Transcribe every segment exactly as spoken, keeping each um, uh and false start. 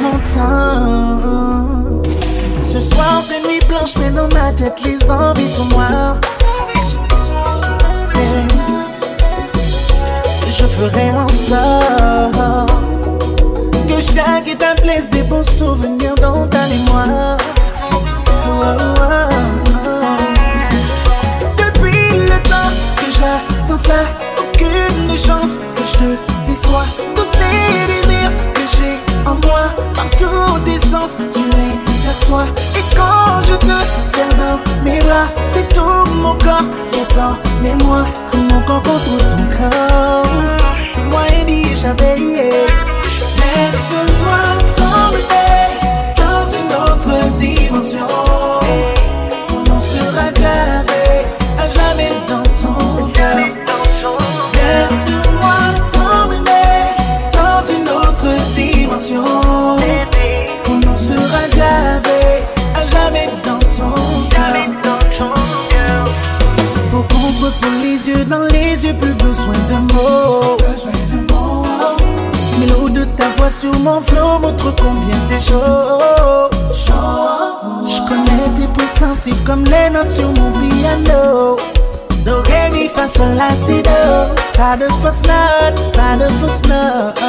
mon temps. Ce soir c'est nuit blanche, mais dans ma tête les envies sont noires. Je ferai en sorte que chaque étape laisse des bons souvenirs dans ta mémoire. Oh, oh, oh. Depuis le temps que j'attends ça, aucune chance que je te déçois. Tous ces désirs que j'ai en moi, par tous tes sens, tu les perçois. Et quand je te serre dans mes bras, c'est tout mon corps qui attend, mais moi, mon corps contre ton corps. Moi et dit jamais, yeah. Laisse-moi tomber dans une autre dimension. Mon nom sera gravé à jamais dans ton cœur. Laisse-moi tomber dans une autre dimension. Mon nom sera gravé à jamais dans ton cœur. Pour contre, pour les yeux, dans les yeux, plus besoin de mots. Besoin de mots. Mélodie de ta voix sur mon flow montre combien c'est chaud. Chaud. Je connais tes points sensibles comme les notes sur mon piano. Do, ré, mi, fa, sol, la, si, do. Pas de fausse note, pas de fausse note.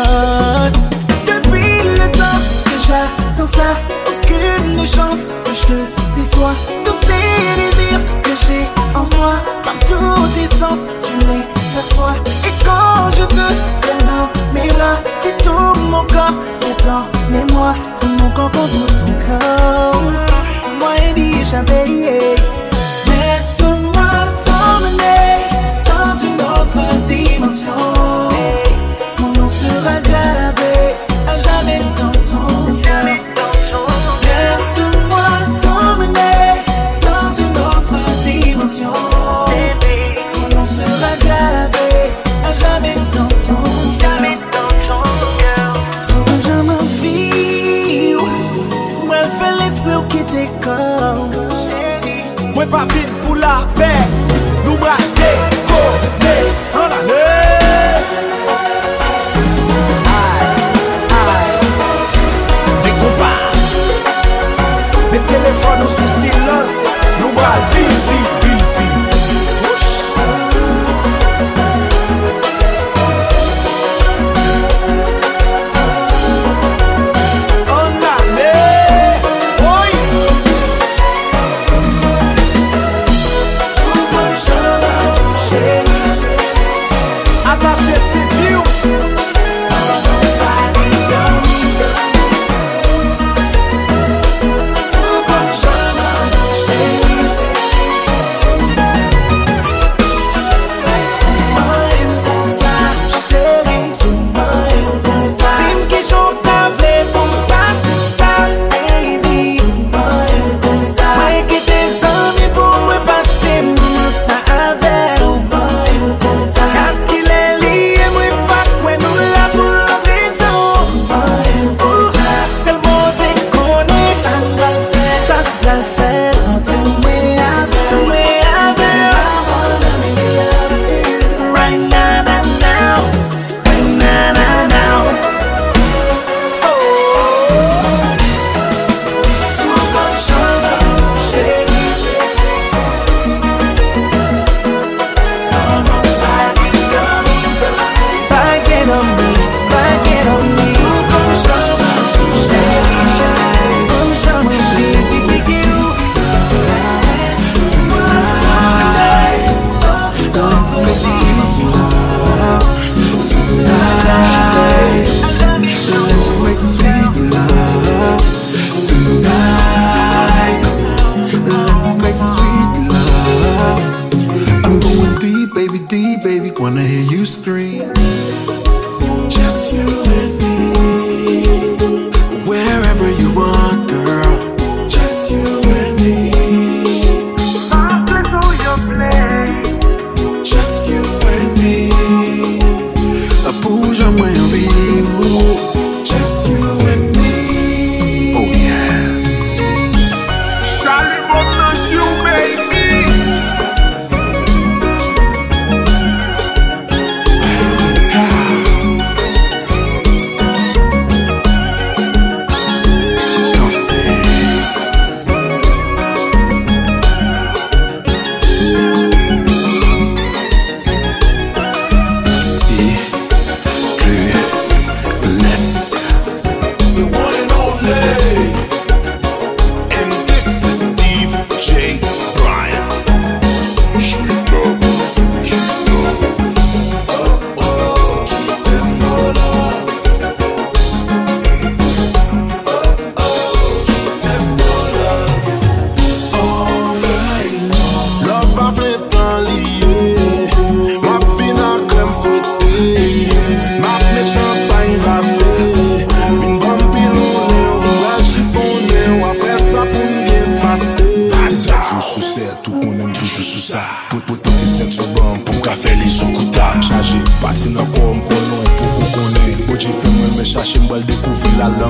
Depuis le temps que j'attends ça, aucune chance que je te déçois. Tous ces désirs que j'ai en moi, par tous tes sens, tu les perçois. Et quand je te serre dans mes bras, c'est tout mon corps qui attend, mais moi, mon corps contre ton corps. Moi et dit jamais, yeah. Laisse-moi t'emmener dans une autre dimension. Mon nom sera gravé à jamais dans ton cœur. Laisse-moi t'emmener dans une autre dimension. Mon nom sera gravé à jamais dans ton cœur. Sans jamais envie, moi elle fait l'esprit qui t'écoute. Mwen pa vin pou la pe, nou mwa dekone an ale. Aïe, aïe, de kompa, de telefon nou sou silans, nou mwa busy, busy.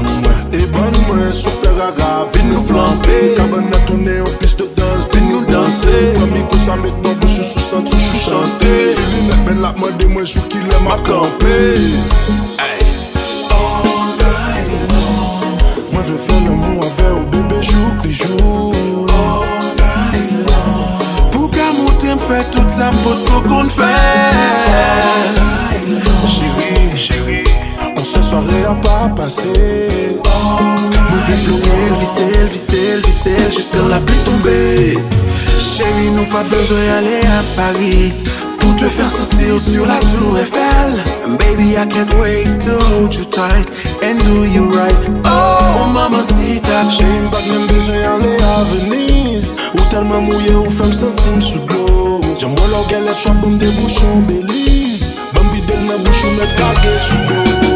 gang mwen. E ban mwen sou fè raga, vin nou flambe. Kaban a tourné en piste de danse, vin nou danse. Premi kou sa met nan bouche sou san toujou chante. Si li net ben la mande mwen jou ki lè m'a kampe. All night long, moi je fais l'amour avec au bébé jour pli jour. All night long, pou ka monte m'fè tout sa poto kon fè. Soirée à pas passer. Nous vivons le visser, visser, visser jusqu'à la pluie tomber. Chérie, nous pas besoin d'aller à Paris pour te faire sortir sur la tour Eiffel. Baby, I can't wait to hold you tight and do you right. Oh, maman, si t'as chérie, pas même besoin d'aller à Venise ou tellement mouillé ou femme sentir sous l'eau. J'aime leur gueule, les choix comme des bouchons Belize. Bambi, de ma bouche, on est cagué sous l'eau.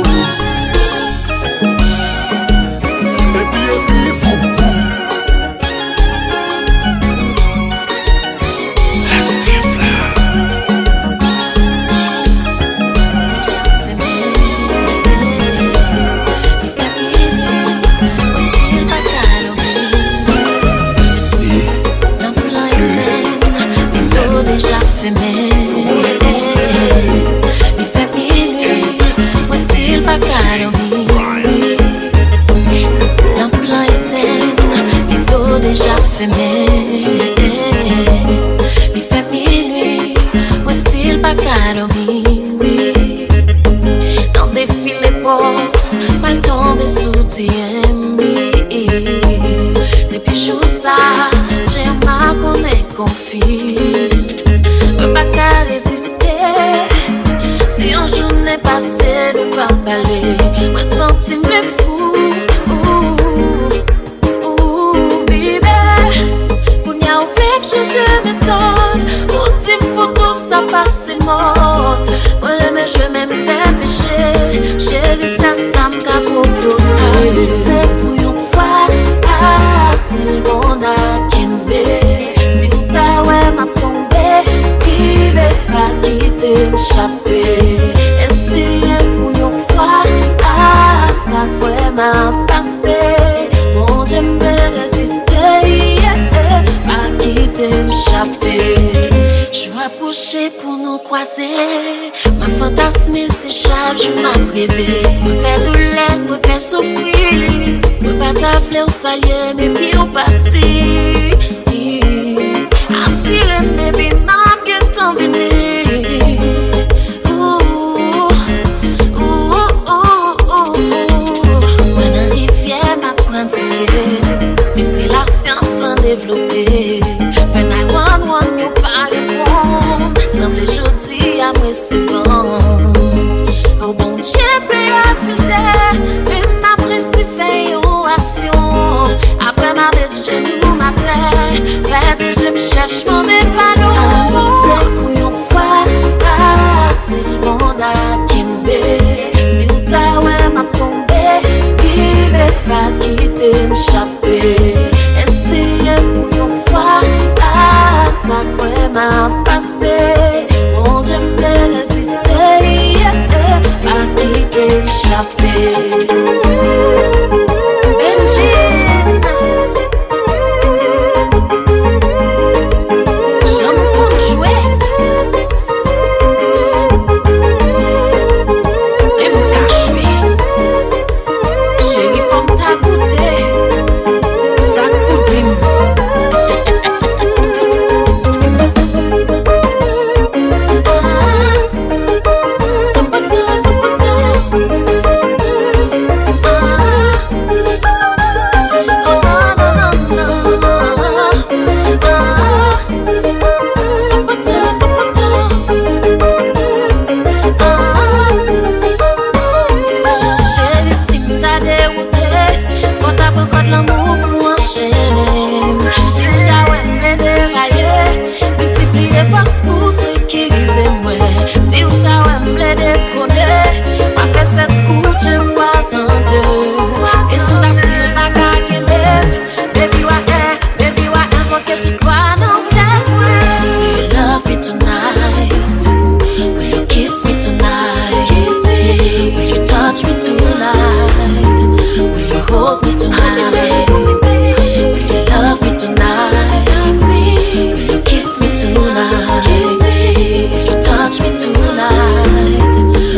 hold me tonight? Will you love me tonight? Will you kiss me tonight? Will you touch me tonight?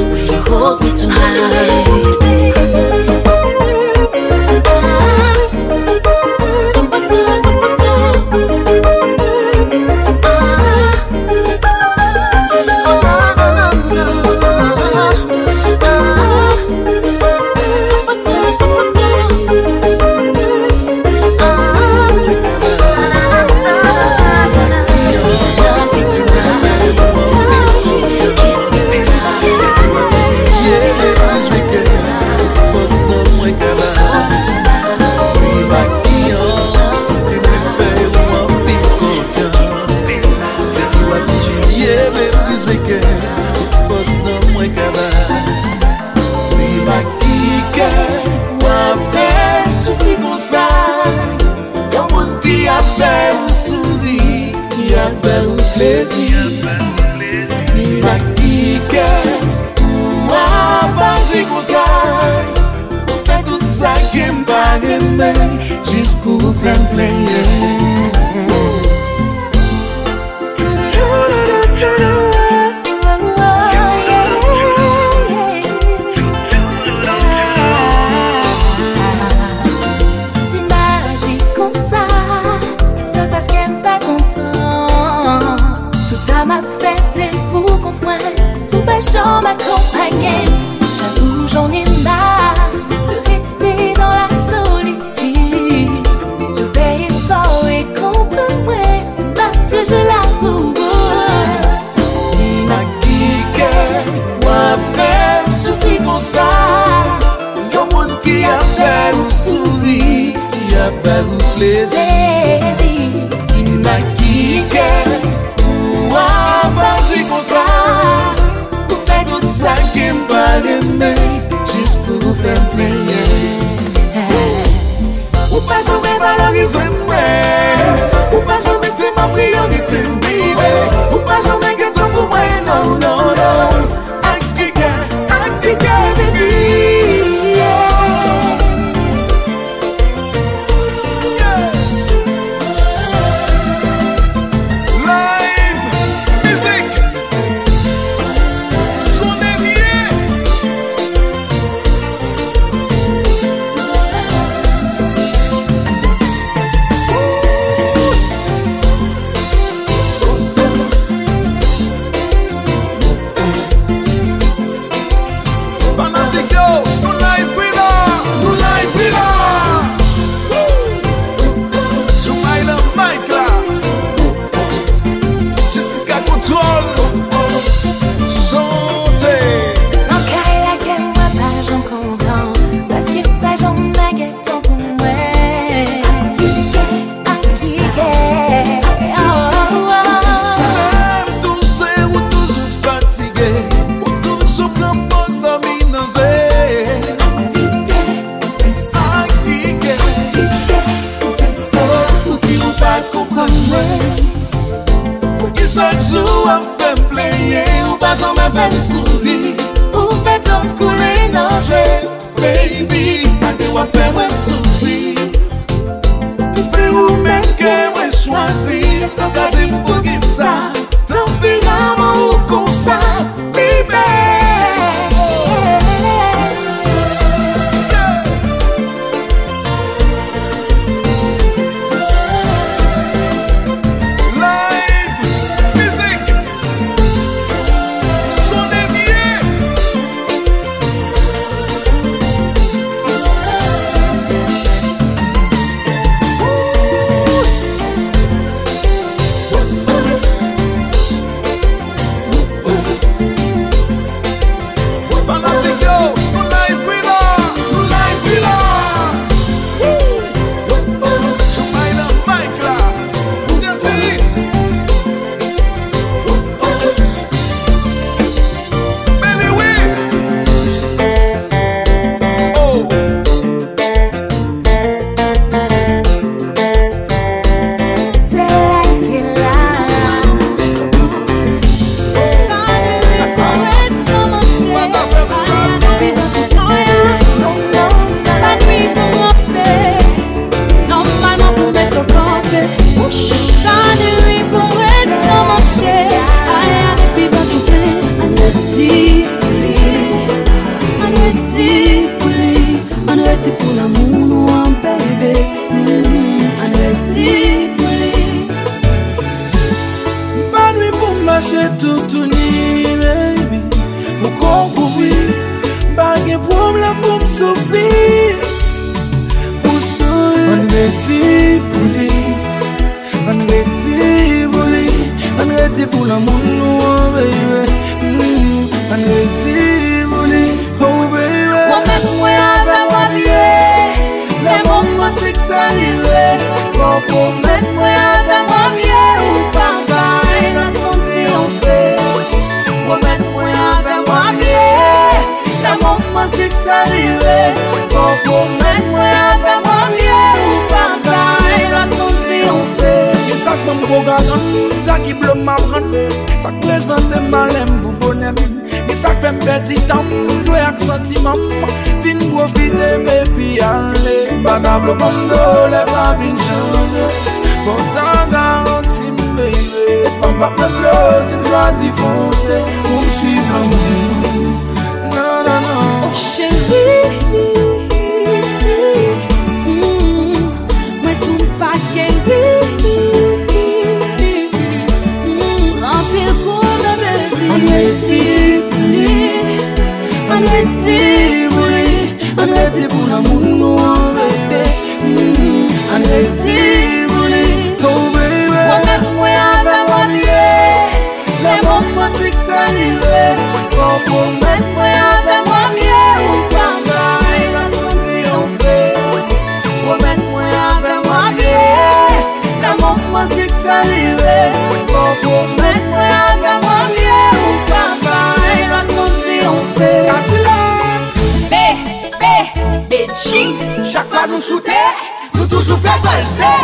Will you hold me tonight? reti pou li, an reti pou li, an reti pou la moun nou baby, an reti pou li, oh baby. Mwen men mwen ave mwen liye, le moun mwen sik sa liwe. Mwen men mwen ave mwen liye, ou papa e nan ton triyonfe. Mwen men mwen ave mwen liye, le moun mwen sik sa liwe. Mwen mwen ave mwen liye, ou papa e nan ton triyonfe. Yo sak mwen drogaran, sak i blom avran, sak prezante malem pou bonem. Sak fèm pèti tam, jwe ak sentimam, fin profite me pi ale. Bagab lo bando, lev la vin chanje, konta garanti m'bebe. Espam pa pep lo, si m'jwazi fonse, pou m'suivre m'dou. Nan nan nan. Oh chéri, mwen tou pa kèri. Rampil pou mè bebi. An reti pou li, an reti pou li, an reti pou la moun nou an bebe. An reti pou li, oh bebe. Mwen men mwen ave mwen liye, le moun mwen sik sa liwe. Mwen men mwen ave mwen liye, ou papa e nan ton triyonfe. Mwen men mwen ave mwen liye, le moun mwen sik sa liwe. Mwen men mwen ave mwen liye, ou papa e nan ton triyonfe. Katilak Be, be, be chi, chak fa nou choute, nou toujou fè valse.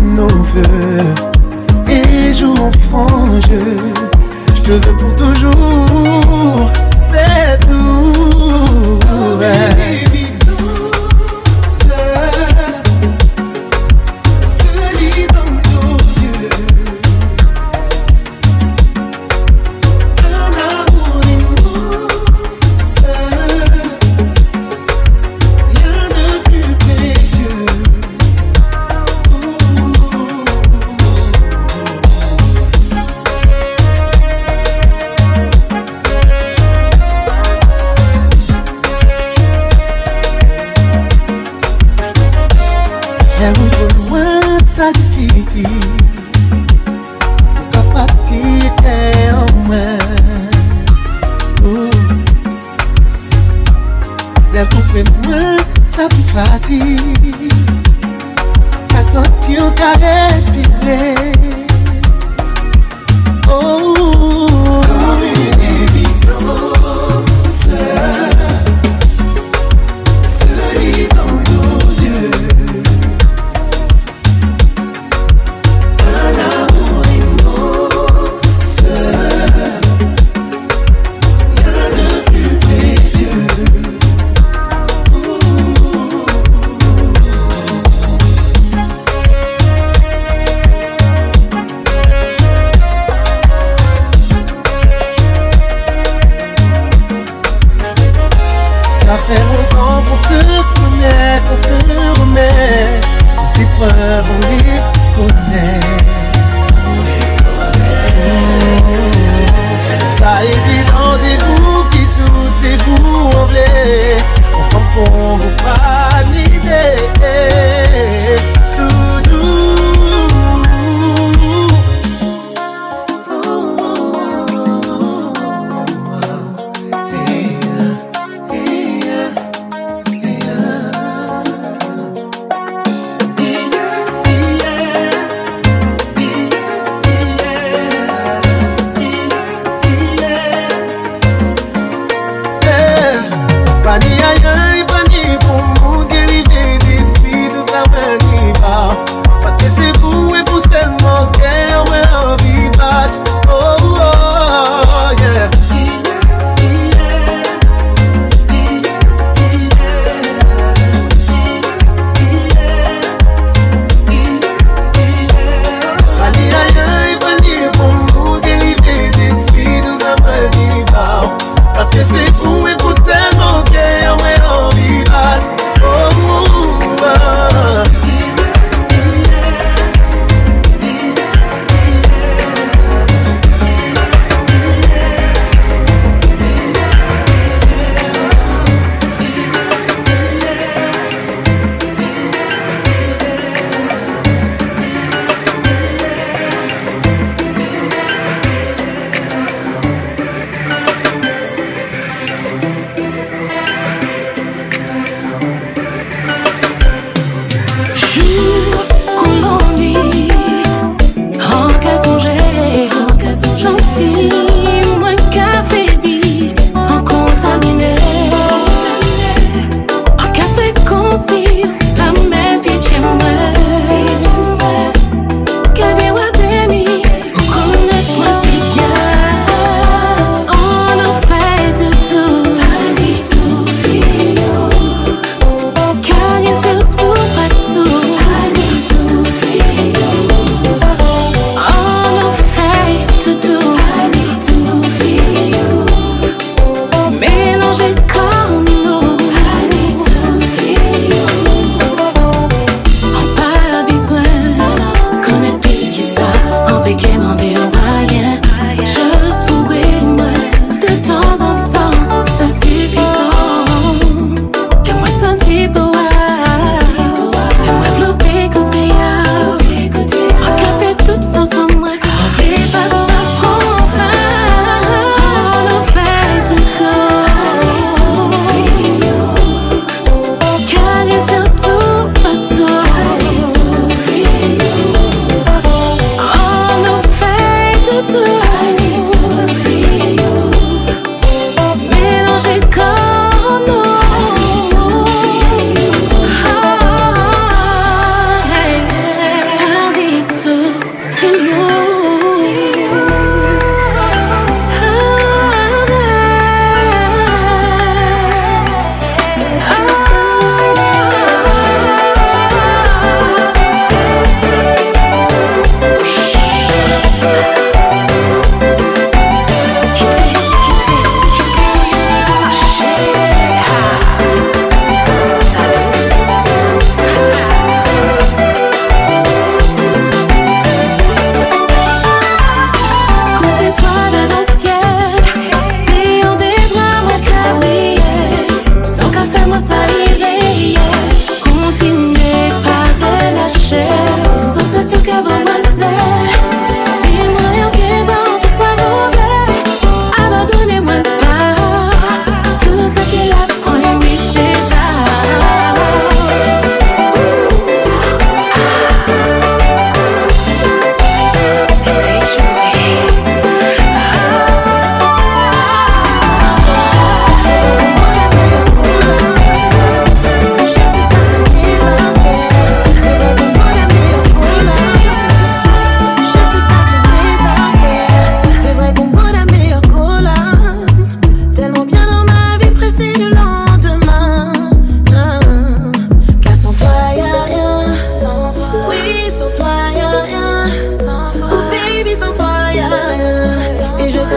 Bonne nouvelle, et jour mon franc jeu. Je te veux pour toujours, c'est tout. Oh, baby, baby, tout seul, se lit dans nos yeux. Un amour innocent, rien de plus précieux. La route trop loin, ça difficile. Pourquoi partir en main? La coupe est moins, ça plus facile. Qu'à sentir, qu'à respirer. Oh, comme une évidence, se lit dans nos yeux.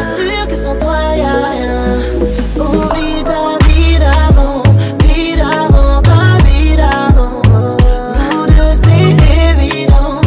t'assure que sans toi y'a rien. Oublie ta vie d'avant, vie d'avant, ta vie d'avant. Nous deux c'est évident,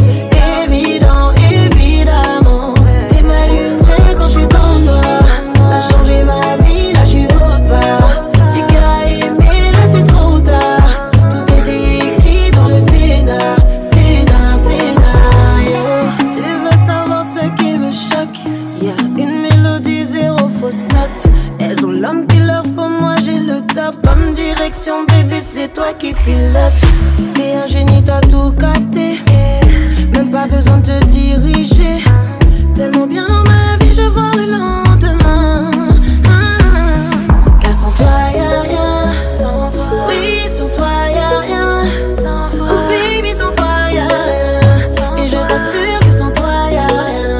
évident, évidemment. T'es ma lumière quand je suis dans toi. T'as changé ma vie, là je suis autre part. Tu as aimé, là c'est trop tard. Tout était écrit dans le scénar, scénar, scénar, yeah. Tu veux savoir ce qui me choque? Y'a une mélodie, zéro fausse note. Elles ont l'homme qui leur faut, moi j'ai le top. Comme direction, bébé, c'est toi qui pilote. T'es un génie, t'as tout capté. Même pas besoin de te diriger. Tellement bien dans ma vie, je vois le lendemain. Ah, car sans toi y'a rien. Oui, sans toi y'a rien. Oh baby, sans toi y'a rien. Et je t'assure que sans toi y'a rien.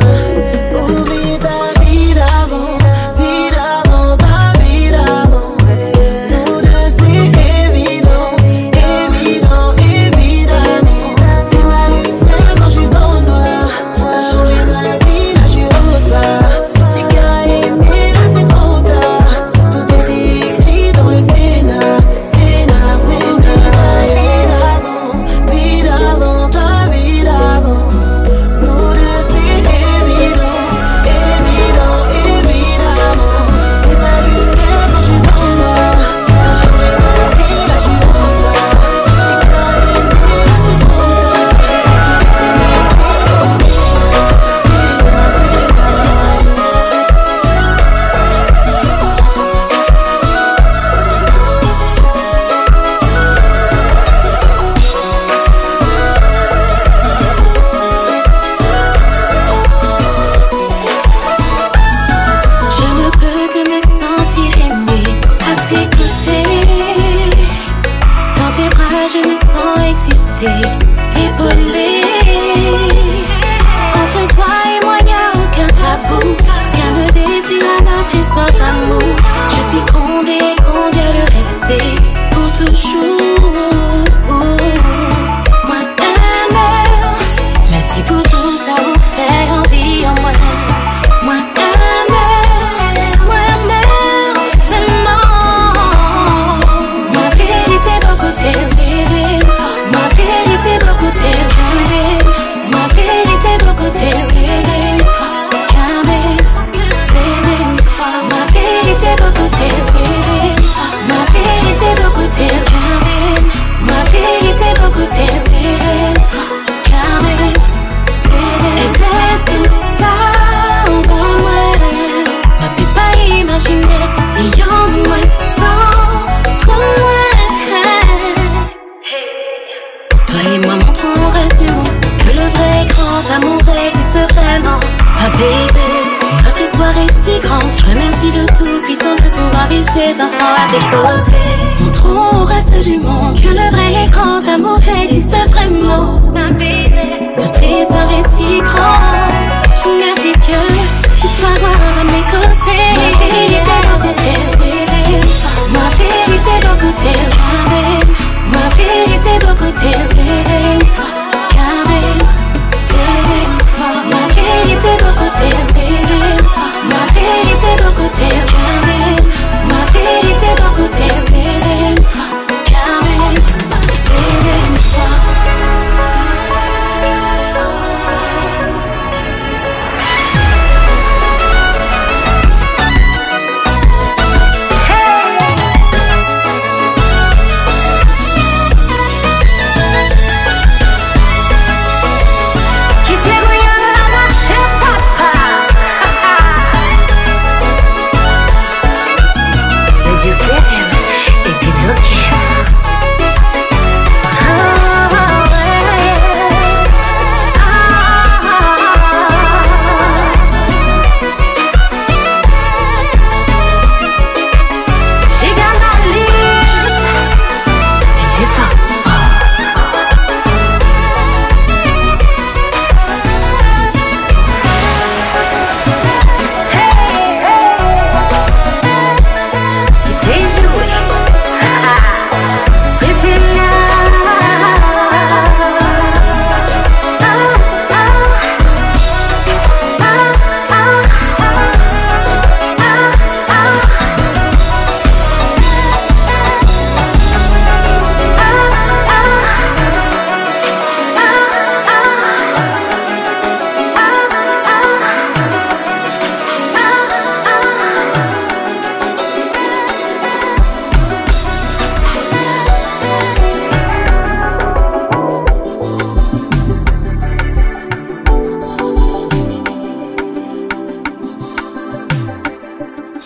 Oublie ta vie d'avant, vie d'avant, ta vie d'avant. Nous deux c'est évident, évident, évidemment. T'es ma lumière quand je suis dans le noir. T'as changé ma vie, là je suis autre part. T'es qu'à aimer, là c'est trop tard. Tout était écrit dans le scénar, scénar, scénar. Vie d'avant, vie d'avant, ta vie d'avant. Nous deux c'est évident, évident, évidemment. T'es ma lumière quand je suis dans le noir. T'as changé ma vie, là je suis autre part. T'es qu'à aimer, là c'est trop tard. Je ne peux que me sentir aimée à tes côtés. Dans tes bras, je me sens exister, épaulée. Entre toi et moi, y a aucun tabou. Viens me décrire notre histoire d'amour. Je suis comblée, comblée de rester pour toujours. Moi, t'aime. Merci pour tout ça, vous fait envie en moi. Moi, t'aime. Moi, t'aime tellement. Ma vérité, beau côté, c'est vrai. Ma vérité, beau côté, c'est vrai. Ma vérité, beau côté, c'est des femmes. Calmez, c'est des femmes. Ma vérité, beau côté, c'est des femmes. Ma vérité, beau côté, calmez. Ma vérité, beau côté, c'est des femmes. Calmez, c'est des femmes. Et de tout ça, on va mourir. Ma peut pas imaginer, vivant moi sans trop loin. Toi et moi montrons, résumons que le vrai grand amour existe vraiment. Ma baby, notre histoire est si grande. Je remercie le tout puissant de pouvoir vivre ces instants à tes côtés. Montrons au reste du monde que le vrai et grand amour existe vraiment. Ma baby, notre histoire est si grande. Je remercie Dieu de t'avoir à mes côtés. Ma vérité d'un côté, c'est vrai. Ma vérité d'un côté, carré. Ma vérité d'un côté, c'est vrai. Carré, c'est vrai. Ma vérité d'un côté, c'est vrai. Ma vérité d'un côté, carré. Ma vérité d'un côté, c'est vrai. Carré, c'est vrai.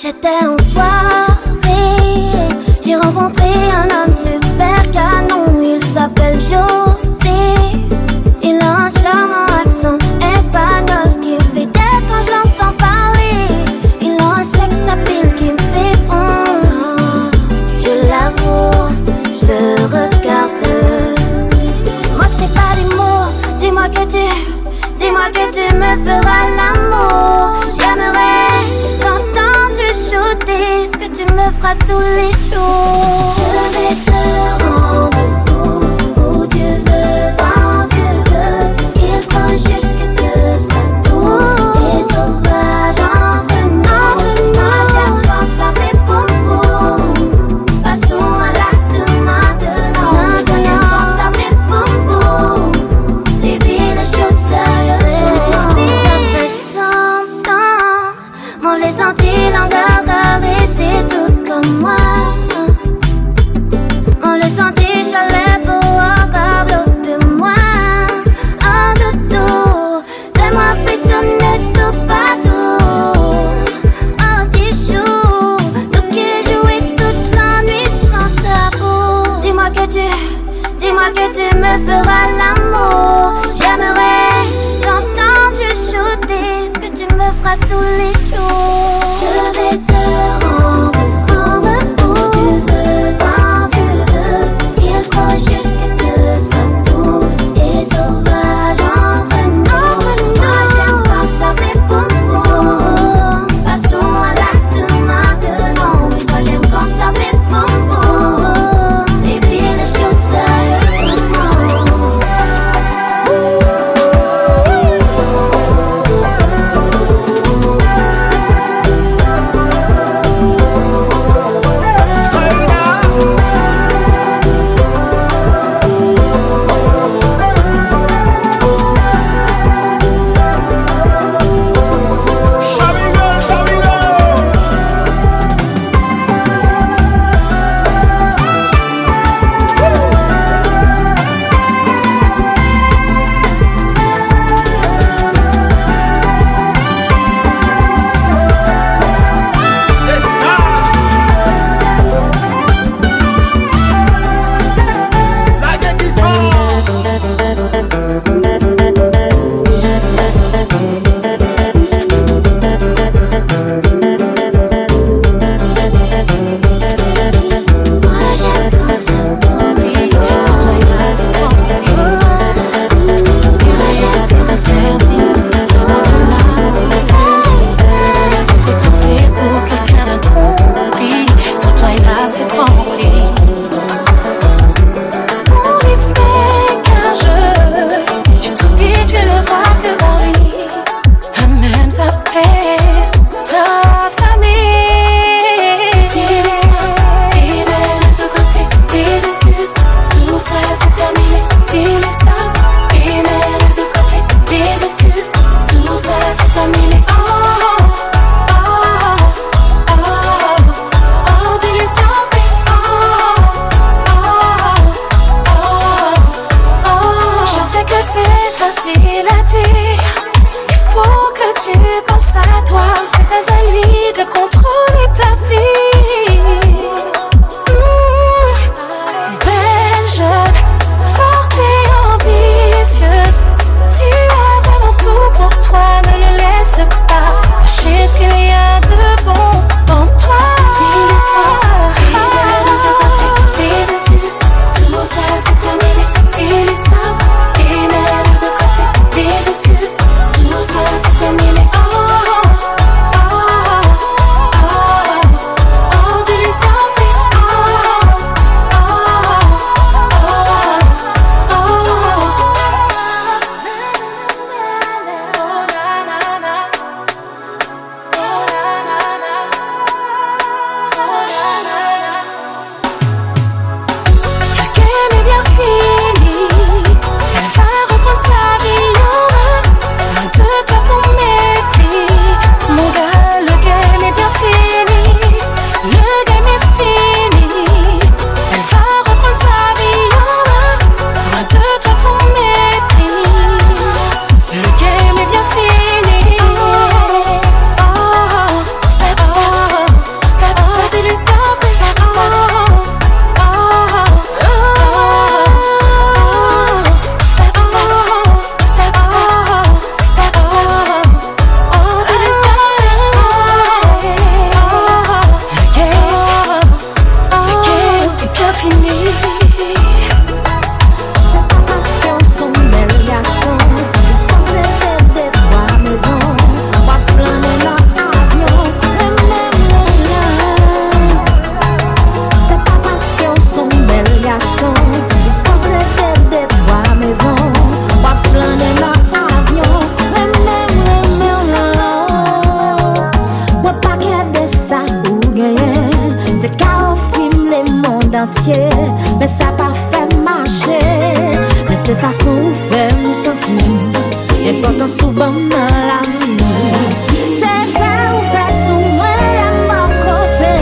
J'étais en soirée, j'ai rencontré un homme super canon. Il s'appelle José, il a un charmant accent espagnol qui me fait taire quand je l'entends parler. Il a un sex appeal qui me fait fondre. Je l'avoue, je le regarde. Dis-moi que je n'ai pas des mots, dis-moi que tu, dis-moi que tu me feras l'amour. J'aimerais ce que tu me feras tous les jours. Je vais te rendre fou, où Dieu veut, quand Dieu veut. Il faut juste que ce soit tout. Et sauvage entre nous, entre nous. J'aime quand ça fait poum-poum. Passons à l'acte maintenant. J'aime quand ça fait poum-poum. Les villes, les choses sérieuses. On fait semblant, on les sentit l'engueule. C'est tout comme moi. On le sentit, j'allais pour encore l'autre moi. En dodo, fais-moi frissonner tout partout. En dix jours, nous qui jouons toute la nuit sans tabou. Dis-moi que tu, dis-moi que tu me feras l'amour. J'aimerais t'entendre chuchoter ce que tu me feras tous les jours. Je vais te facile à dire, il faut que tu penses à toi, c'est pas à lui. quartier, mais ça pas fait marcher. Mais c'est façon où fait me sentir, et pourtant souvent dans la vie, c'est fait ou fait sous moi la mort côté.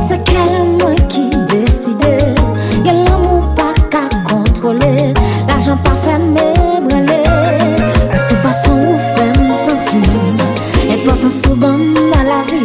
C'est quel moi qui décide, y'a l'amour pas qu'à contrôler, l'argent pas fait me brûler. Mais c'est façon où fait me sentir, et pourtant souvent dans la vie.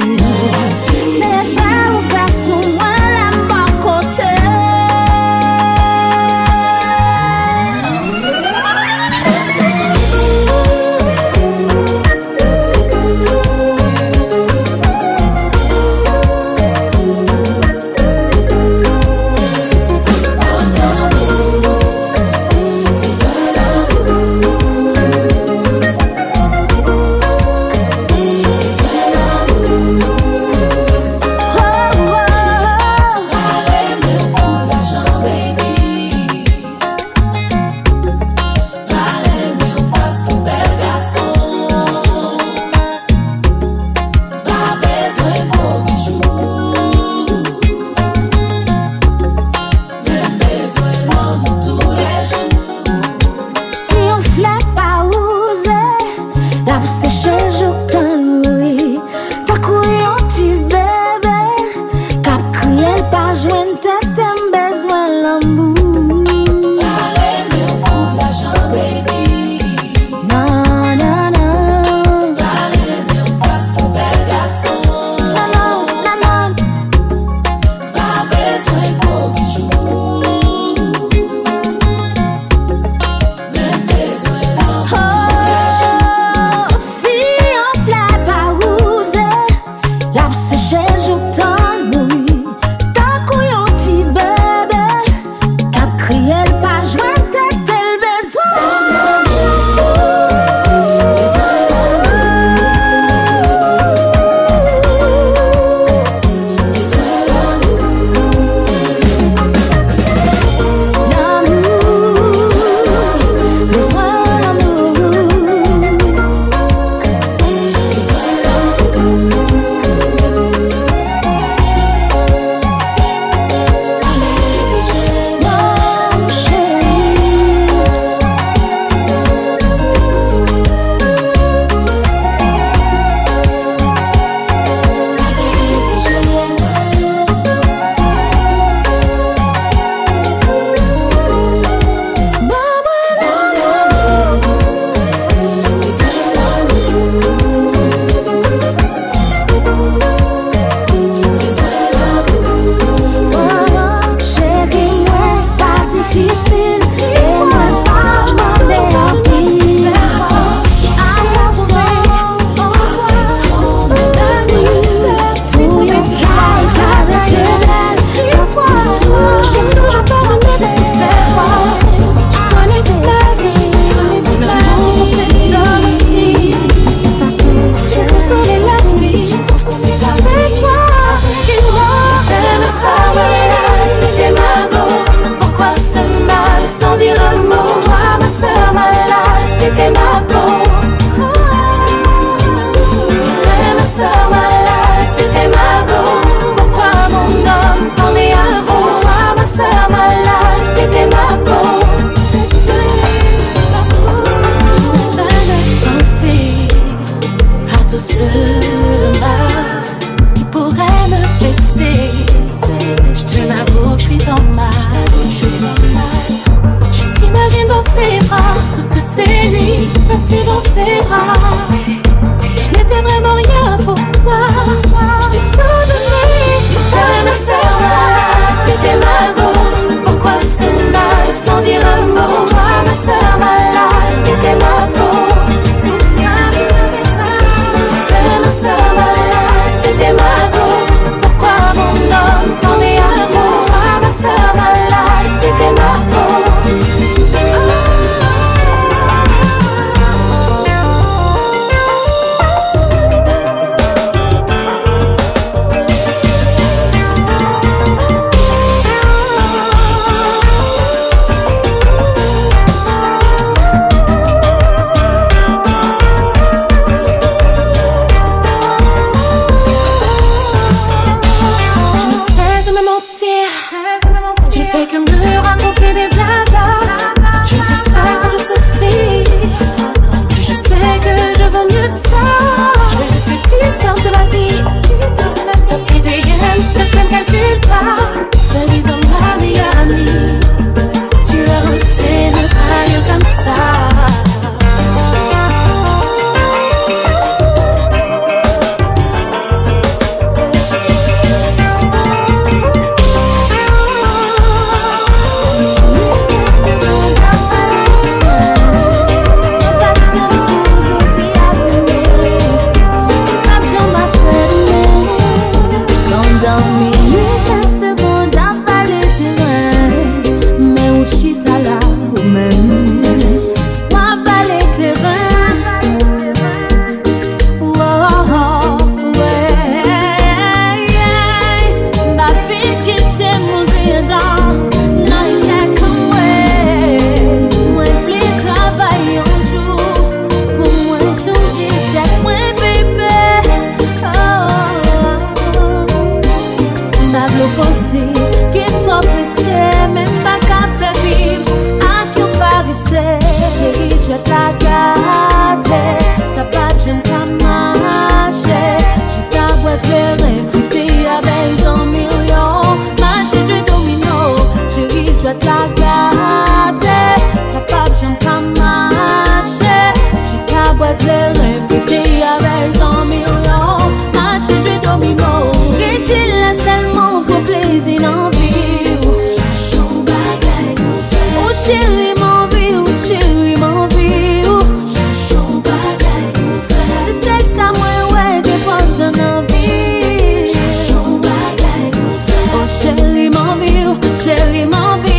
chérie, mon vieux, chérie, mon vieux. Chachon bagay ou fè. Se sel sa mwen wè ke pote nan vi. Chachon bagay ou fè. Oh chérie, mon vieux, chérie, mon vieux.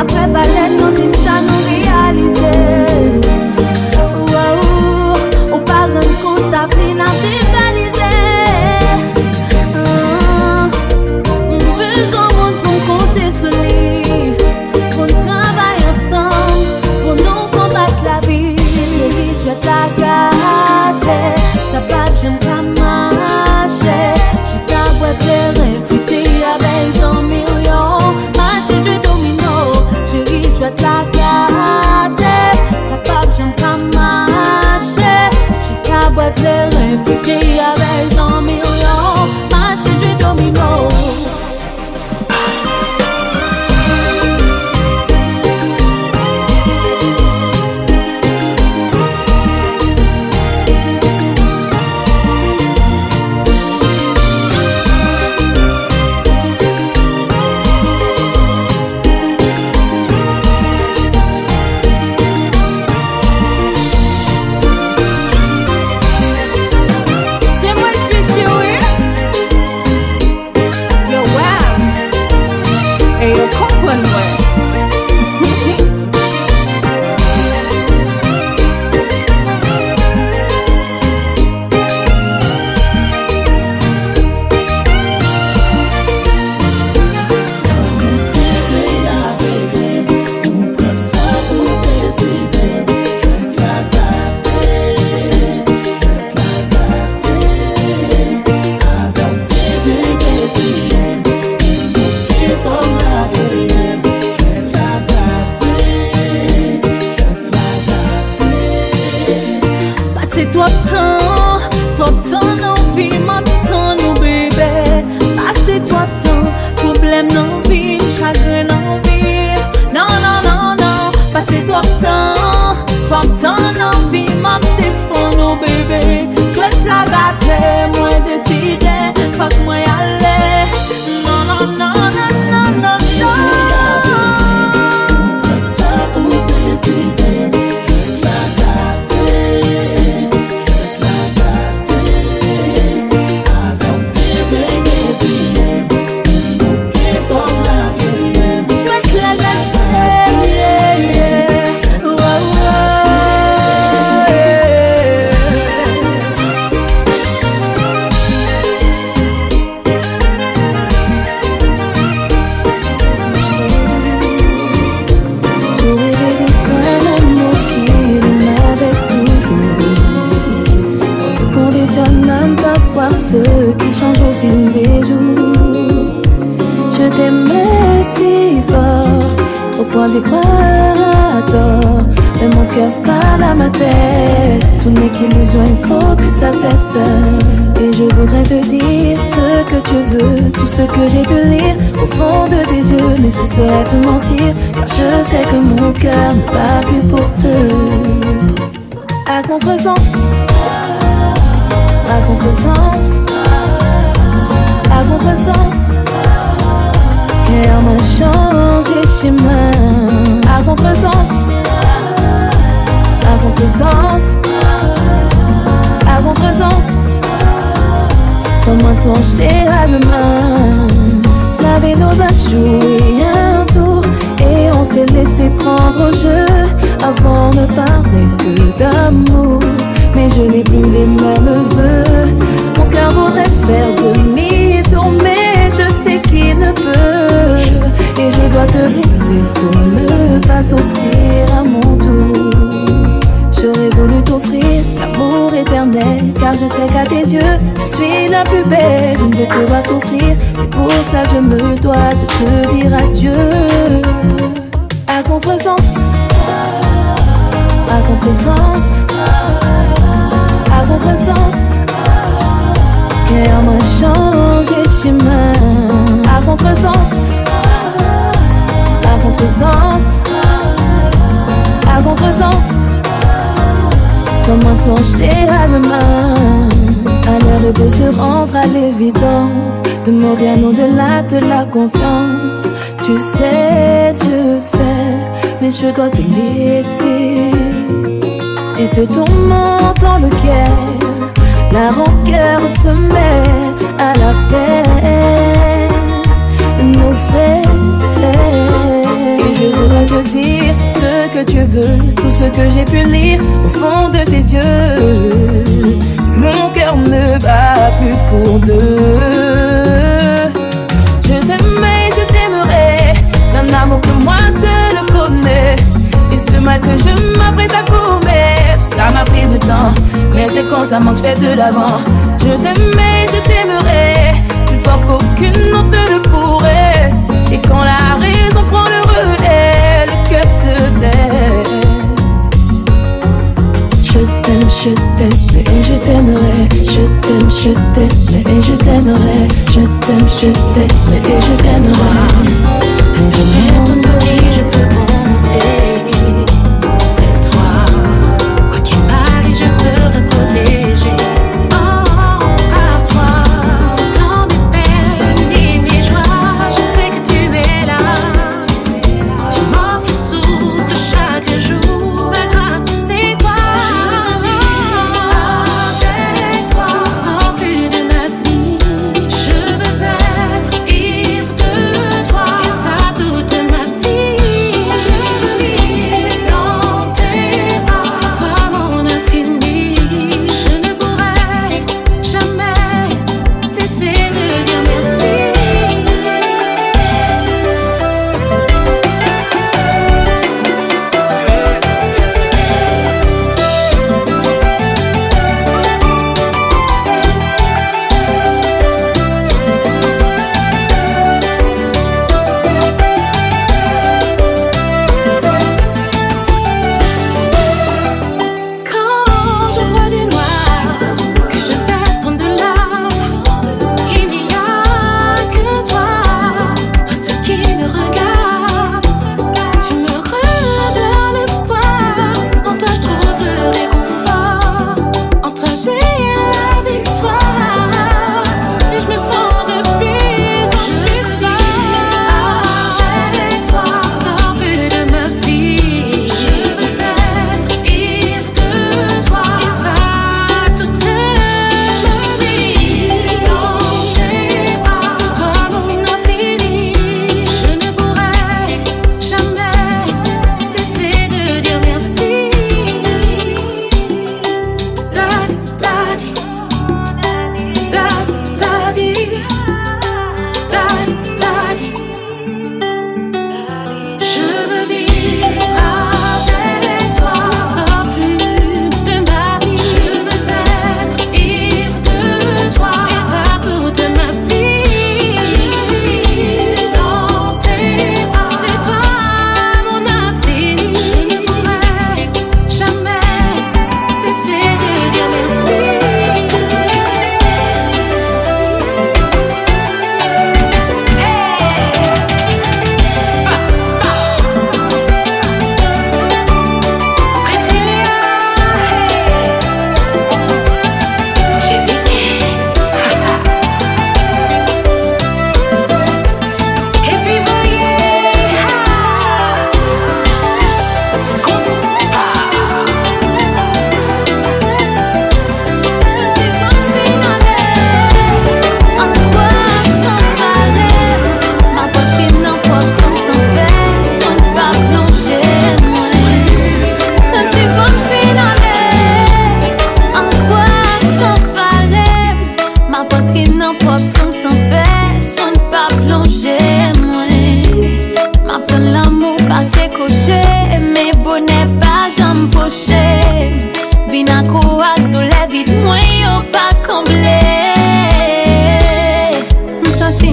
Après balède, non dim sa nou réalize. Ou pa ren kont ta vi nan dévalize. Je t'agrade, ta pape j'aime pas marcher. Je t'envoie pleurer, fuiter avec un million. Marcher du domino, je ris, je t'agrade. Ta pape j'aime pas marcher. Je t'envoie pleurer, fuiter avec un million. Marcher du domino. de mots bien au-delà de la confiance. Tu sais, je sais, mais je dois te laisser. Et ce tourment dans lequel la rancœur se met à la peine nos frères. Et je voudrais te dire ce que tu veux, tout ce que j'ai pu lire au fond de tes yeux. Mon cœur ne bat plus pour deux. Je t'aimais, je t'aimerai d'un amour que moi seul connais. Et ce mal que je m'apprête à commettre, ça m'a pris du temps, mais c'est constamment que je fais de l'avant. Je t'aimais, je t'aimerai plus fort qu'aucune autre ne le pourrait. Et quand la raison prend le relais, le cœur se tait. Je t'aime, je t'aime et je t'aimerai. Je t'aime, je t'aime et je t'aimerai. Je t'aime, je t'aime et je t'aimerai. C'est toi sur qui je peux compter. C'est toi. Quoi qu'il m'arrive, je serai protégée. Oh, par toi. Dans mes peines et mes joies, je sais que tu es là. Tu m'offres le souffle chaque jour. Ma grâce, c'est toi. M'senti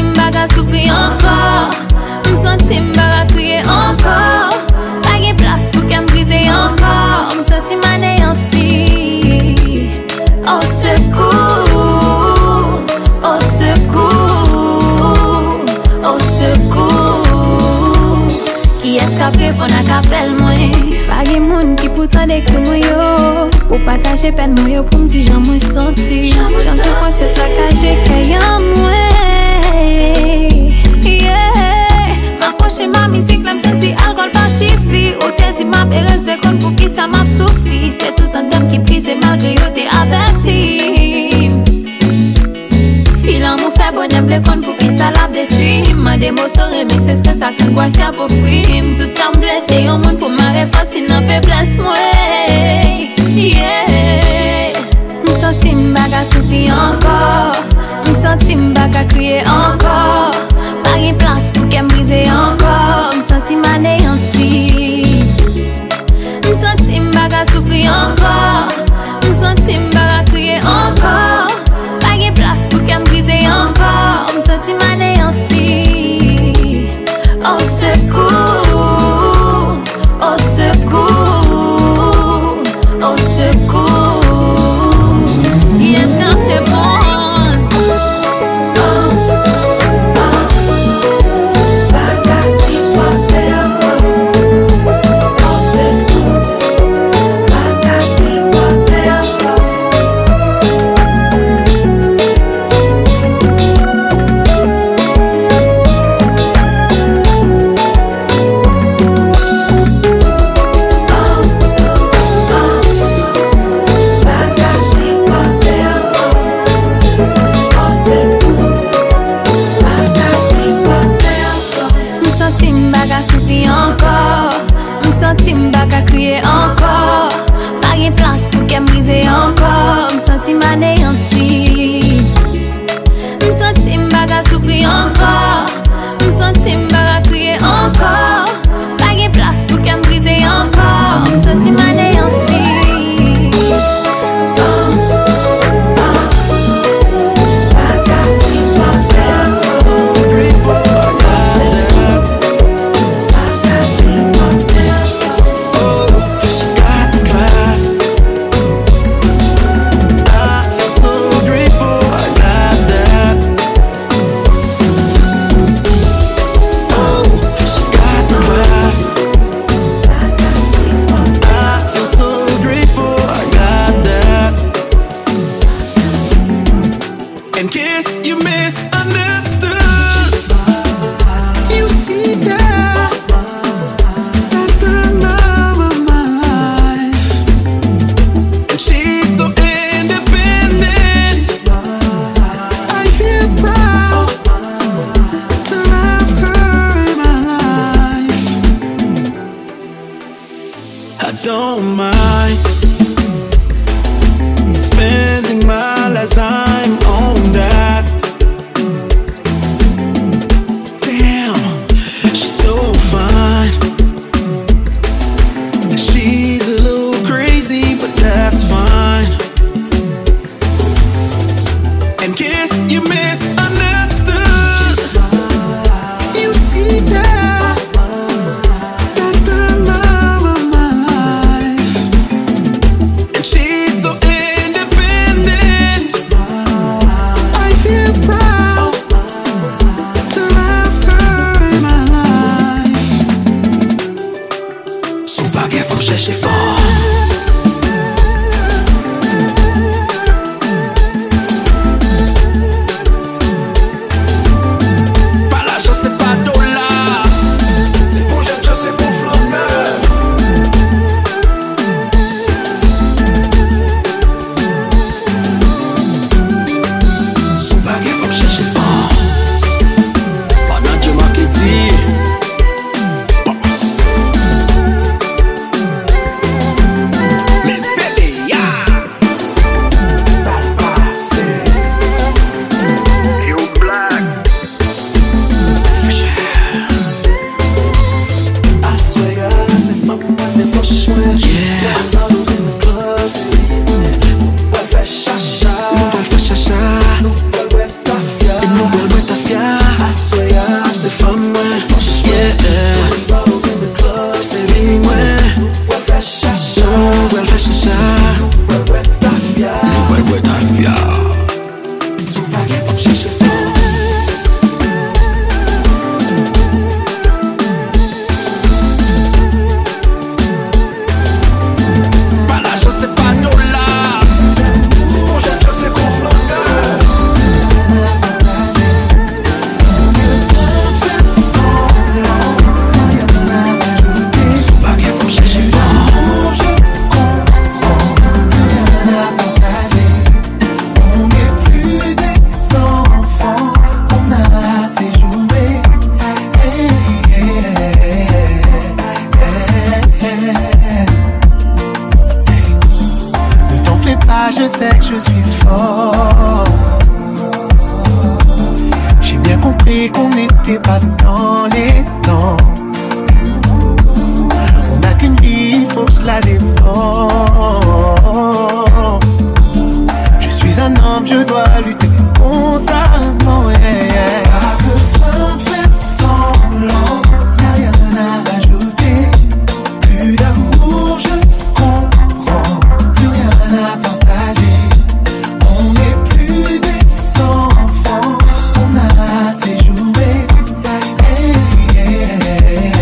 m'baga souffri encore, m'senti m'baga kap repon ak apel mwen. Pa gen moun ki pou tande kri mwen yo, pou pataje pen mwen yo, pou mdi jan mwen santi. Jan soufrans yo sakaje kayan mwen. M'approche mami si klem senti alcool pa suffit. Ou te di map eres de kon pou ki sa map soufri. Se tout an dem ki prise malgre yo te averti. Si l'amour fait bon, j'aime le compte pour qu'il s'alave de tuer. M'a démossé, mais c'est ça qu'un quoi c'est à peu près. Tout ça me blesse, et au monde pour ma réponse, il n'en fait blesse, moi. Yeah. M'sentis m'baga souffrir encore. M'sentis m'baga crier encore. Pas une place pour qu'elle me brise encore. M'sentis m'anéanti. M'sentis m'baga souffrir encore. M'sentis m'baga crier encore. Place pour qu'elle me brise encore. On me sentit m'anéanti. Au secours, au secours, au secours. Il est temps de répondre. Bagasi water, au secours. Bagasi water. sais que je suis fort. J'ai bien compris qu'on n'était pas dans les temps. On n'a qu'une vie, il faut que je la défends. Je suis un homme, je dois lutter constamment. Yeah, yeah. Pas besoin de faire semblant, y'a rien à rajouter. Plus d'amour, je comprends, plus rien à partager. On n'est plus des enfants, on a assez joué. Hey, yeah, yeah, yeah, yeah.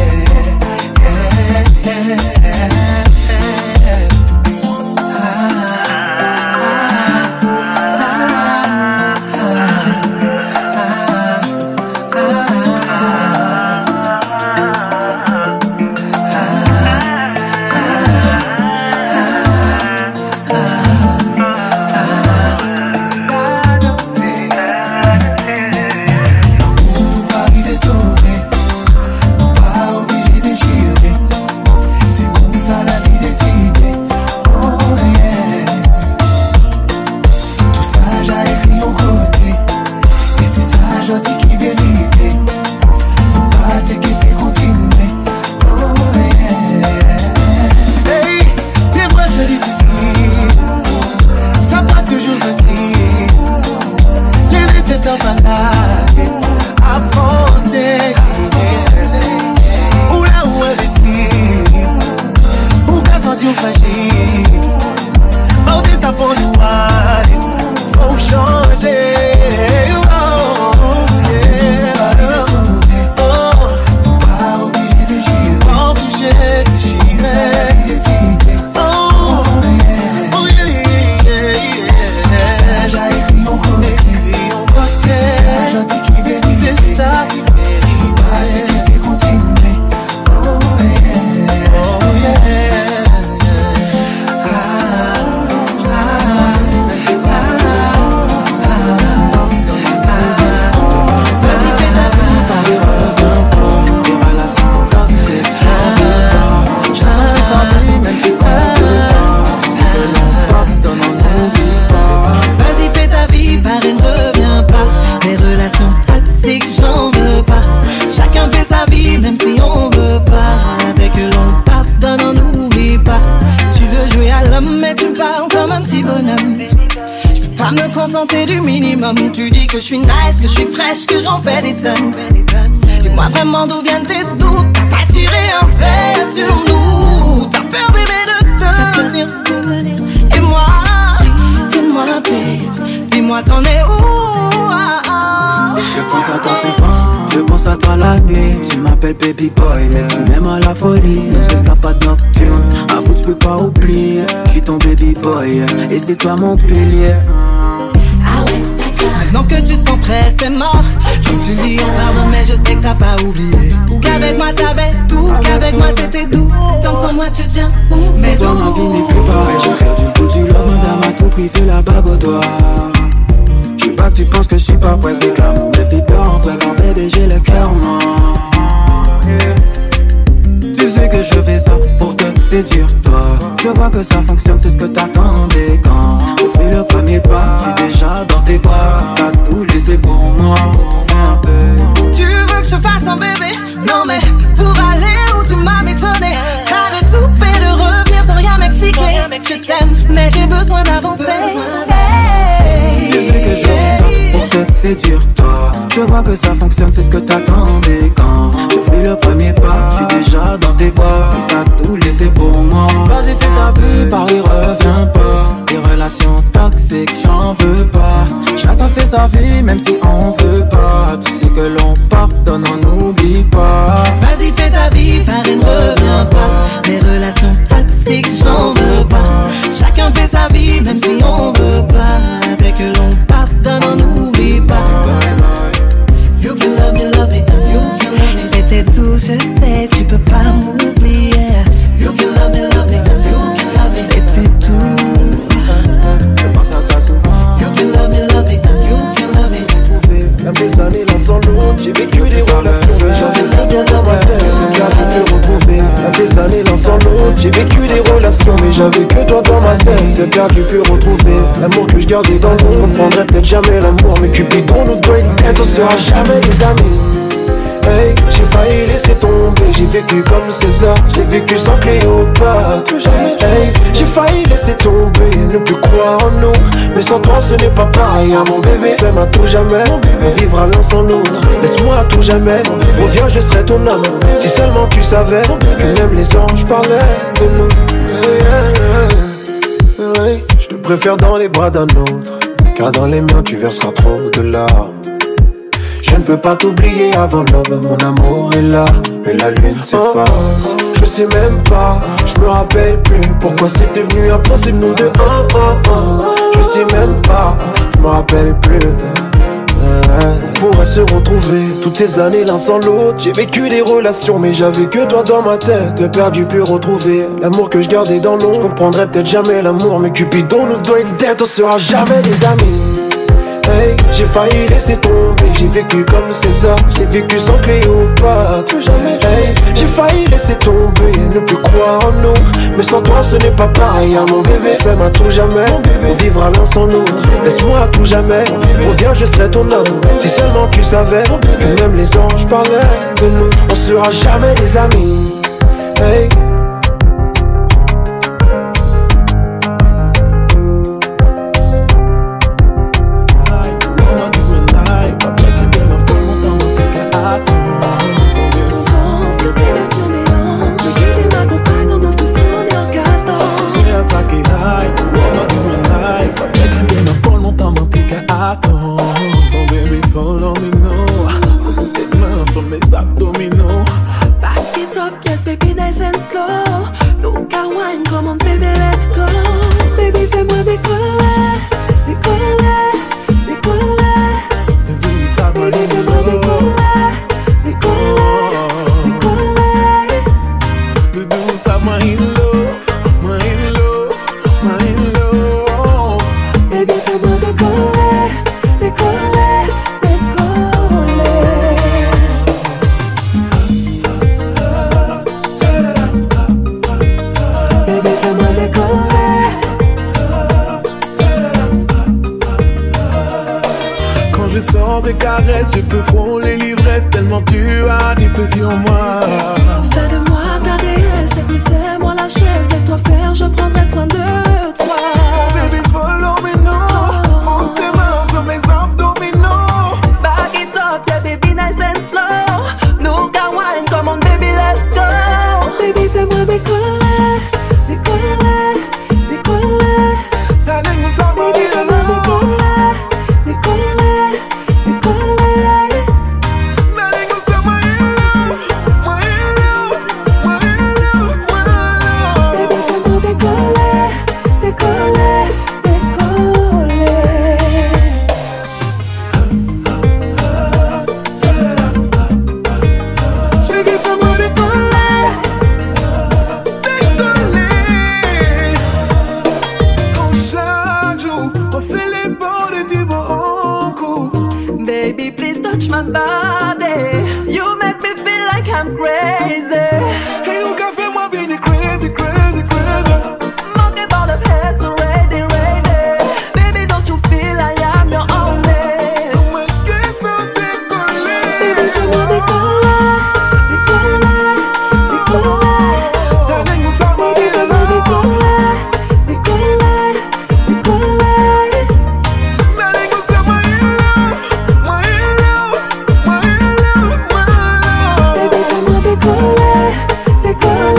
Et c'est toi mon pilier. Ah ouais, d'accord. Maintenant que tu te sens prêt, c'est mort. Comme tu dis, on pardonne, mais je sais que t'as pas oublié. Qu'avec moi t'avais tout, qu'avec moi c'était doux. Donc sans moi tu deviens fou. Mais toi ma vie n'est plus pareille. J'ai perdu le bout du love, madame à tout prix, fais la bague au doigt. Je sais pas que tu penses que je suis pas prêt. C'est comme on me fait peur en vrai quand bébé j'ai le cœur en or. Tu sais que je fais ça pour te séduire toi. Je vois que ça fonctionne, c'est ce que t'attendais quand je fais le premier pas, je suis déjà dans tes bras. T'as tout laissé pour moi. Tu veux que je fasse un bébé? Non mais pour aller où tu m'as m'étonné. T'as de tout fait de revenir sans rien m'expliquer. Je t'aime mais j'ai besoin d'avancer. Hey, tu sais que je fais ça pour te séduire toi. Je vois que ça fonctionne, c'est ce que t'attendais quand je fais le premier pas, je suis déjà dans tes bras. T'as tout laissé pour moi. Vas-y fais ta vie, Paris reviens pas. Des relations toxiques, j'en veux pas. Chacun fait sa vie, même si on veut pas. Tu sais que l'on pardonne, on n'oublie pas. Vas-y fais ta vie, Paris ne reviens pas. Des relations toxiques, j'en veux pas. Chacun fait sa vie, même si on veut pas. Dès que l'on pardonne, on n'oublie pas. You can love me, love me, you can love me. C'était tout, je sais, tu peux pas m'oublier. You can love me, love me, you can love me. C'était tout. Je pense à toi souvent. You can love me, love me, you can love me. J'ai trouvé des années là sans l'autre. J'ai vécu des relations. J'avais bien dans ma tête. J'ai envie de retrouver. des années l'un sans l'autre. J'ai vécu des relations mais j'avais que toi dans ma tête. T'es perdu puis retrouvé l'amour que je gardais dans l'ombre. Je comprendrai peut-être jamais l'amour mais Cupidon nous doit une tête. On sera jamais les amis. Hey, j'ai failli laisser tomber. J'ai vécu comme César, j'ai vécu sans Cléopâtre. Hey, j'ai failli laisser tomber, ne plus croire en nous. Mais sans toi ce n'est pas pareil à mon bébé. S'aime à tout jamais, vivre à l'un sans l'autre. Laisse-moi à tout jamais, reviens je serai ton homme. Si seulement tu savais que même les anges parlaient de nous. Hey, je te préfère dans les bras d'un autre, car dans les mains tu verseras trop de larmes. Je ne peux pas t'oublier avant l'aube. Mon amour est là, mais la lune s'efface. Je sais même pas, je me rappelle plus pourquoi c'était venu impossible nous deux. Je sais même pas, je me rappelle plus. On pourrait se retrouver toutes ces années l'un sans l'autre. J'ai vécu des relations mais j'avais que toi dans ma tête. Perdu puis retrouvé l'amour que je gardais dans l'ombre. Je comprendrai peut-être jamais l'amour mais Cupidon nous doit une dette. On sera jamais des amis. Hey, j'ai failli laisser tomber, j'ai vécu comme César, j'ai vécu sans Cléopâtre. Hey, j'ai failli laisser tomber, ne plus croire en nous. Mais sans toi ce n'est pas pareil à mon bébé. S'aime à tout jamais, on vivra l'un sans l'autre. Laisse-moi à tout jamais, reviens je serai ton homme. Si seulement tu savais que même les anges parlaient de nous. On sera jamais des amis. Hey. They call it, they call it.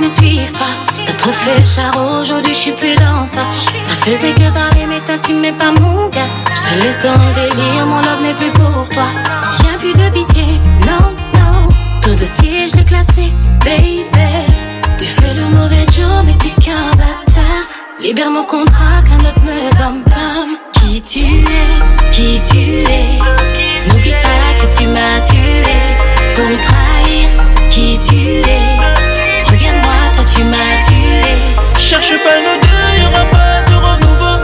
mecs ne suivent pas. T'as trop fait le char, aujourd'hui je suis plus dans ça. Ça faisait que parler mais t'assumais pas mon gars. Je te laisse dans le délire, mon love n'est plus pour toi. Y'a plus de pitié, non, non. Ton dossier je l'ai classé, baby. Tu fais le mauvais jour mais t'es qu'un bâtard. Libère mon contrat qu'un autre me bam bam. Qui tu es, qui tu es. N'oublie pas que tu m'as tué pour me trahir. Qui tu es, regarde-moi, toi tu m'as tué. Cherche pas nos deux, y'aura pas de renouveau.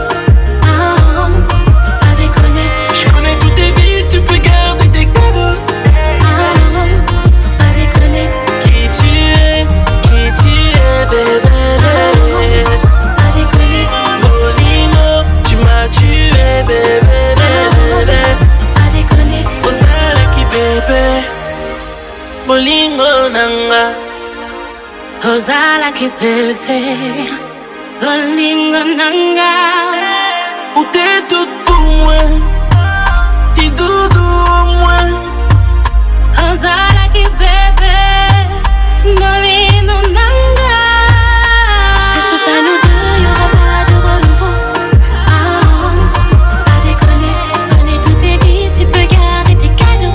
Ah, faut pas déconner. Je connais tous tes vices, tu peux garder tes cadeaux. Ah, faut pas déconner. Qui tu es, qui tu es, bébé. Bolingo nanga, ozala ki pepe. Bolingo nanga, où t'es toute pour moi, t'es doudou au moins. Ozala ki pepe, bolingo nanga. Cherche pas nous deux, y'aura pas de renouveau. Ah, faut pas déconner, connais tous tes vices, tu peux garder tes cadeaux.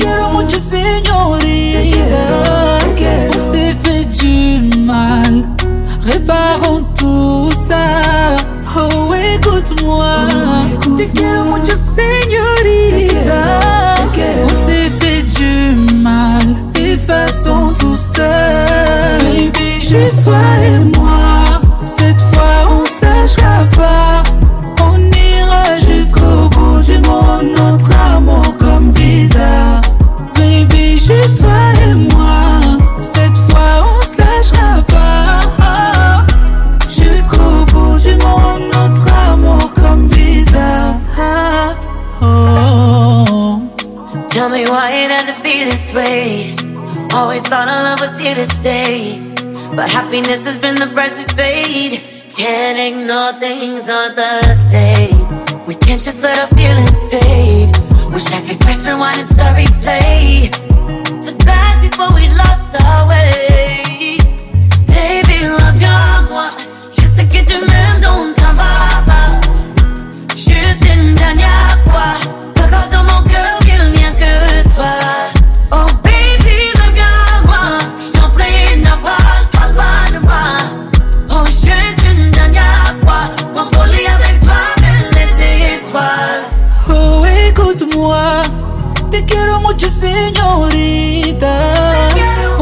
Quiero mucho, señorita. Te quiero, te quiero. sont tout seuls. Baby, juste toi et moi. Cette fois on se lâchera pas. On ira jusqu'au bout du monde. Notre amour comme bizarre. Baby, juste toi et moi. Cette fois on se lâchera pas. Jusqu'au bout du monde. Notre amour comme bizarre. Oh. Tell me why it had to be this way. Always thought our love was here to stay. But happiness has been the price we paid. Can't ignore things aren't the same. We can't just let our feelings fade. Wish I could press rewind and start replay. So back before we lost our way. Baby, love your moi. Je sais que tu m'aimes, donc t'en vas pas. Juste une dernière fois. Regarde dans mon cœur qu'il n'y a que toi. Moi, te quiero mucho, señorita. On s'est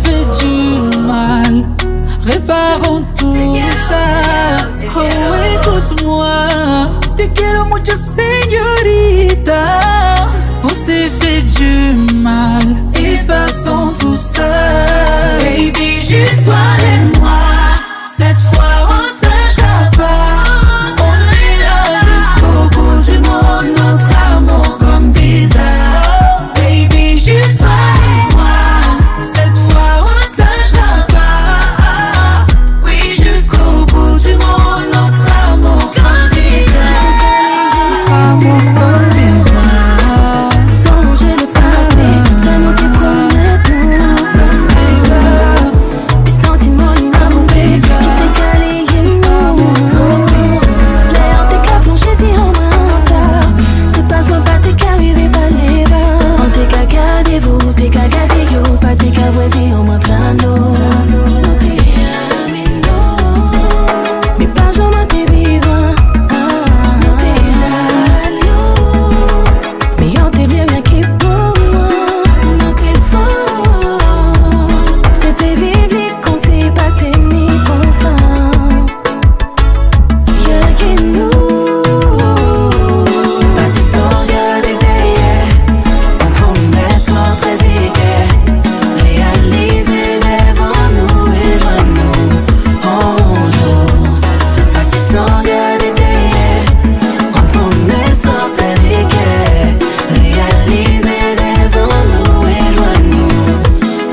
fait du mal, réparons tout ça. Oh, écoute-moi. Te quiero mucho, señorita. On s'est fait du mal, effaçons tout ça. Baby, juste toi et moi. Cette fois, on se lâchera pas. On ira jusqu'au bout du monde. Notre amour comme bizarre. Baby, juste toi et moi. Cette fois, on se lâchera pas. Oui, jusqu'au bout du monde. Notre amour comme bizarre. Amour comme bizarre. Songez le passé, seulement tes promets. Comme bizarre. Mes sentiments amour bizarre. Qui t'es calé, y'en a amour bizarre. L'air des cas plongés si en main. C'est pas ce moment. Vous t'es qu'à garder yo, pas t'es qu'à voiser au moins plein d'eau. Nous t'es jamais l'eau. Mais pas j'en ai tes besoins. Nous t'es jamais l'eau. Mais y'en t'es bien bien qui pour moi. Nous t'es faux. C'était biblique qu'on s'est pas t'aimé qu'on fin. Y'a qui nous. Pas tu sens y'a des derrière. Entre des réaliser devant nous et joindre nous en jour. Bâtissant de l'été, on promet sans t'indiquer. Réaliser devant nous et joindre nous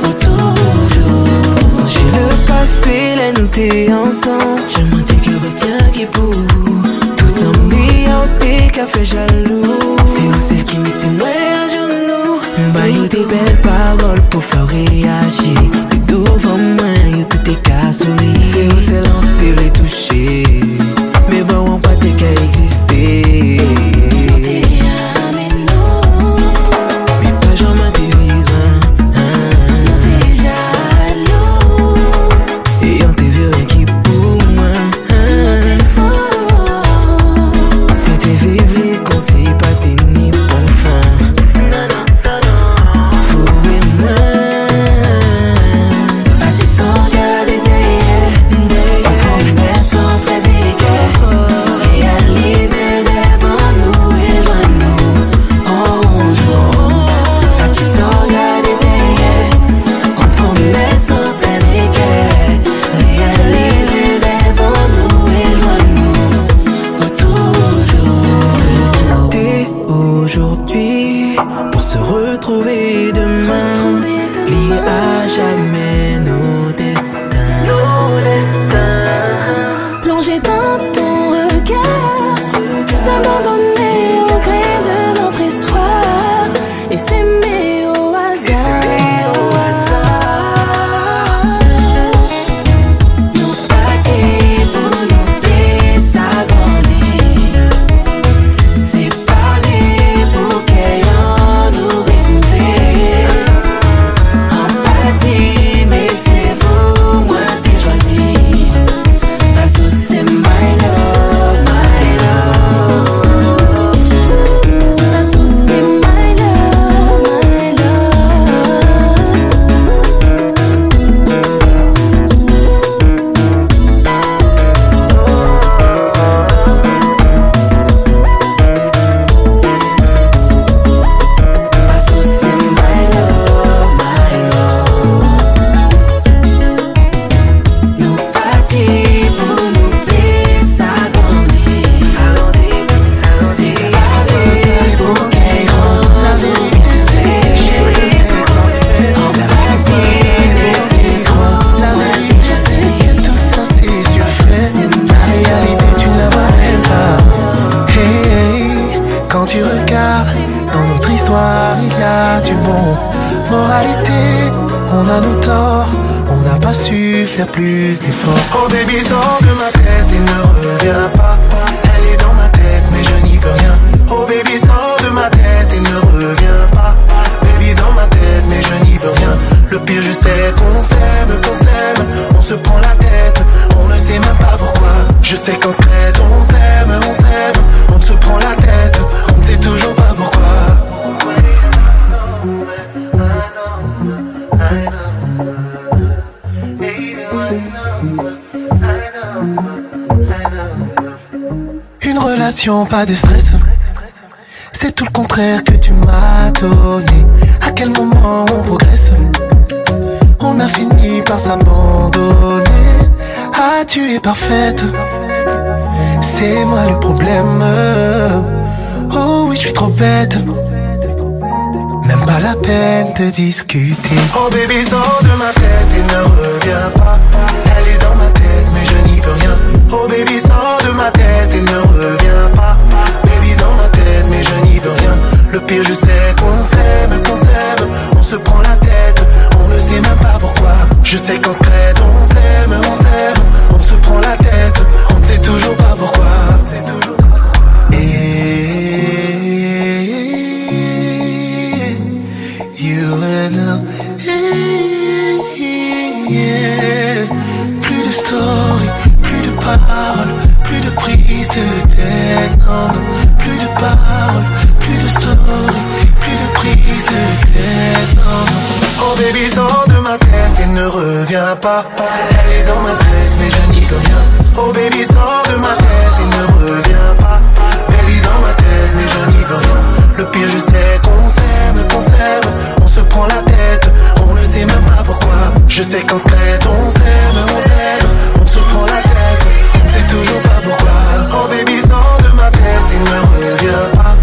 pour toujours. Songez le passé, là nous t'es ensemble. Je m'en t'ai que retient qui pour vous. Tous en mis au thé, café jaloux. C'est où celle qui m'était noire. Bah y'a des belles paroles pour faire réagir. Et devant moi y'a tout est qu'à sourire. C'est où c'est l'enterre et toucher. Mais bon on pas t'es qu'à exister. Non t'es jamais nous. Mais pas j'en m'a des besoins. Non t'es jaloux. Et on t'es vu qui pour moi. Non t'es faux. C'était vivre les conseils pas t'es ni bon fin. Réaliser devant nous et joindre on a nos torts, on n'a pas su faire plus d'efforts. Oh baby, sors de ma tête et ne reviens pas. Elle est dans ma tête mais je n'y peux rien. Oh baby, sors de ma tête et ne reviens pas. Baby, dans ma tête mais je n'y peux rien. Le pire, je sais qu'on s'aime, qu'on s'aime. On se prend la tête, on ne sait même pas pourquoi. Je sais qu'en secret on s'aime, on s'aime. On se prend la tête, on ne sait toujours pas pourquoi. Une relation, pas de stress. C'est tout le contraire que tu m'as donné. À quel moment on progresse? On a fini par s'abandonner. Ah, tu es parfaite, c'est moi le problème. Oh oui, je suis trop bête, même pas la peine de discuter. Oh baby, sors de ma tête et ne reviens pas. Elle est dans ma tête mais je n'y peux rien. Oh baby, sors de ma tête et ne reviens pas. Baby, dans ma tête mais je n'y peux rien. Le pire, je sais qu'on s'aime, qu'on s'aime. On se prend la tête, on ne sait même pas pourquoi. Je sais qu'en secret on s'aime, on s'aime. On se prend la tête, on ne sait toujours pas pourquoi. Story, plus de paroles, plus de prise de tête, non, non. Plus de paroles, plus de story, plus de prise de tête, non, non. Oh baby, sors de ma tête et ne reviens pas. Elle est dans ma tête mais je n'y peux rien. Oh baby, sors de ma tête et ne reviens pas. Baby, dans ma tête mais je n'y peux rien. Le pire, je sais qu'on s'aime, qu'on s'aime. On se prend la tête, on ne sait même pas pourquoi. Je sais qu'en secret on s'aime, on s'aime. On se prend la tête, on sait toujours pas pourquoi. Oh baby, sors de ma tête et ne reviens pas.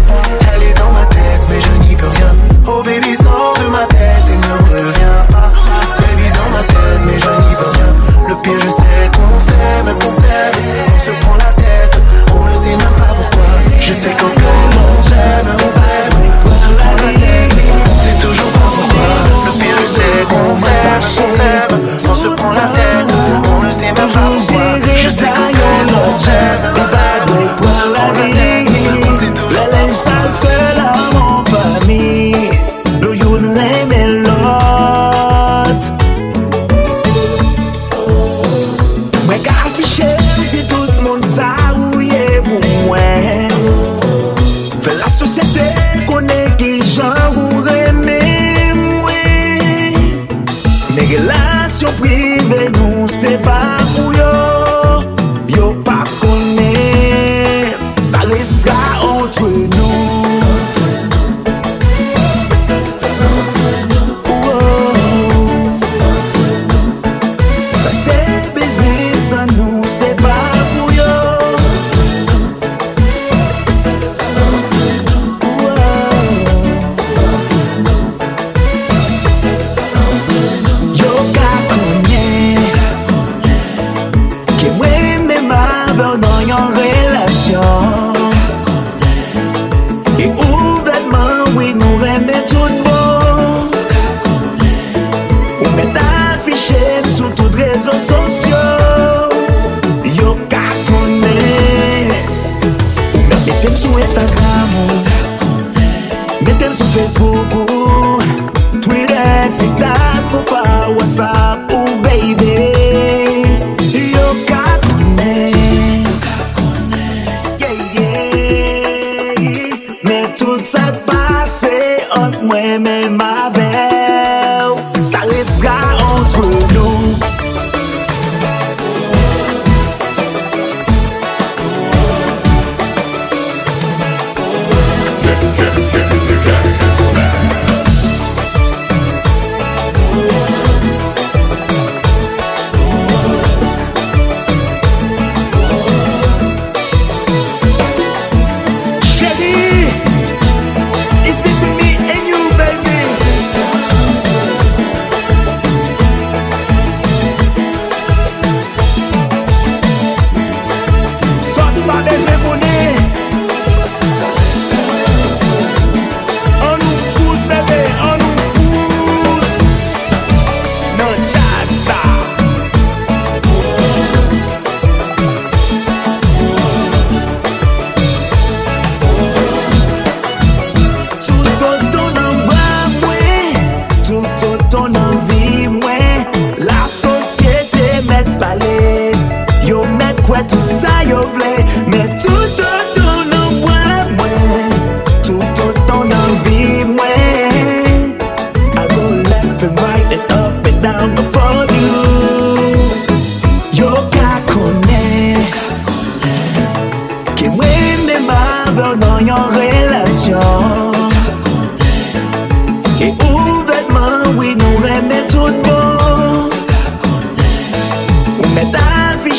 Elle est dans ma tête mais je n'y peux rien. Oh baby, sors de ma tête et ne reviens pas. Baby, dans ma tête mais je n'y peux rien. Le pire, je sais qu'on s'aime, qu'on s'aime. On se prend la tête, on ne sait même pas pourquoi. Je sais qu'en secret on s'aime, on s'aime. On se prend la tête, on sait toujours pas pourquoi. On s'aime, on s'aime, on se prend la tête, on ne sait même pas pourquoi. Je sais qu'on s'aime, on s'aime, on se prend la tête, on sait toujours pas pourquoi. Do you name it, Lord? Mwen ka afiche di tout moun sa ou ye pou mwen. Fè la sosyete konen ki jan ou reme. Relation privée, nous c'est pas pour yo. Yo pas connaît, ça restera entre nous. Oh. Ça c'est business, à nous c'est pas pour yo. Oh.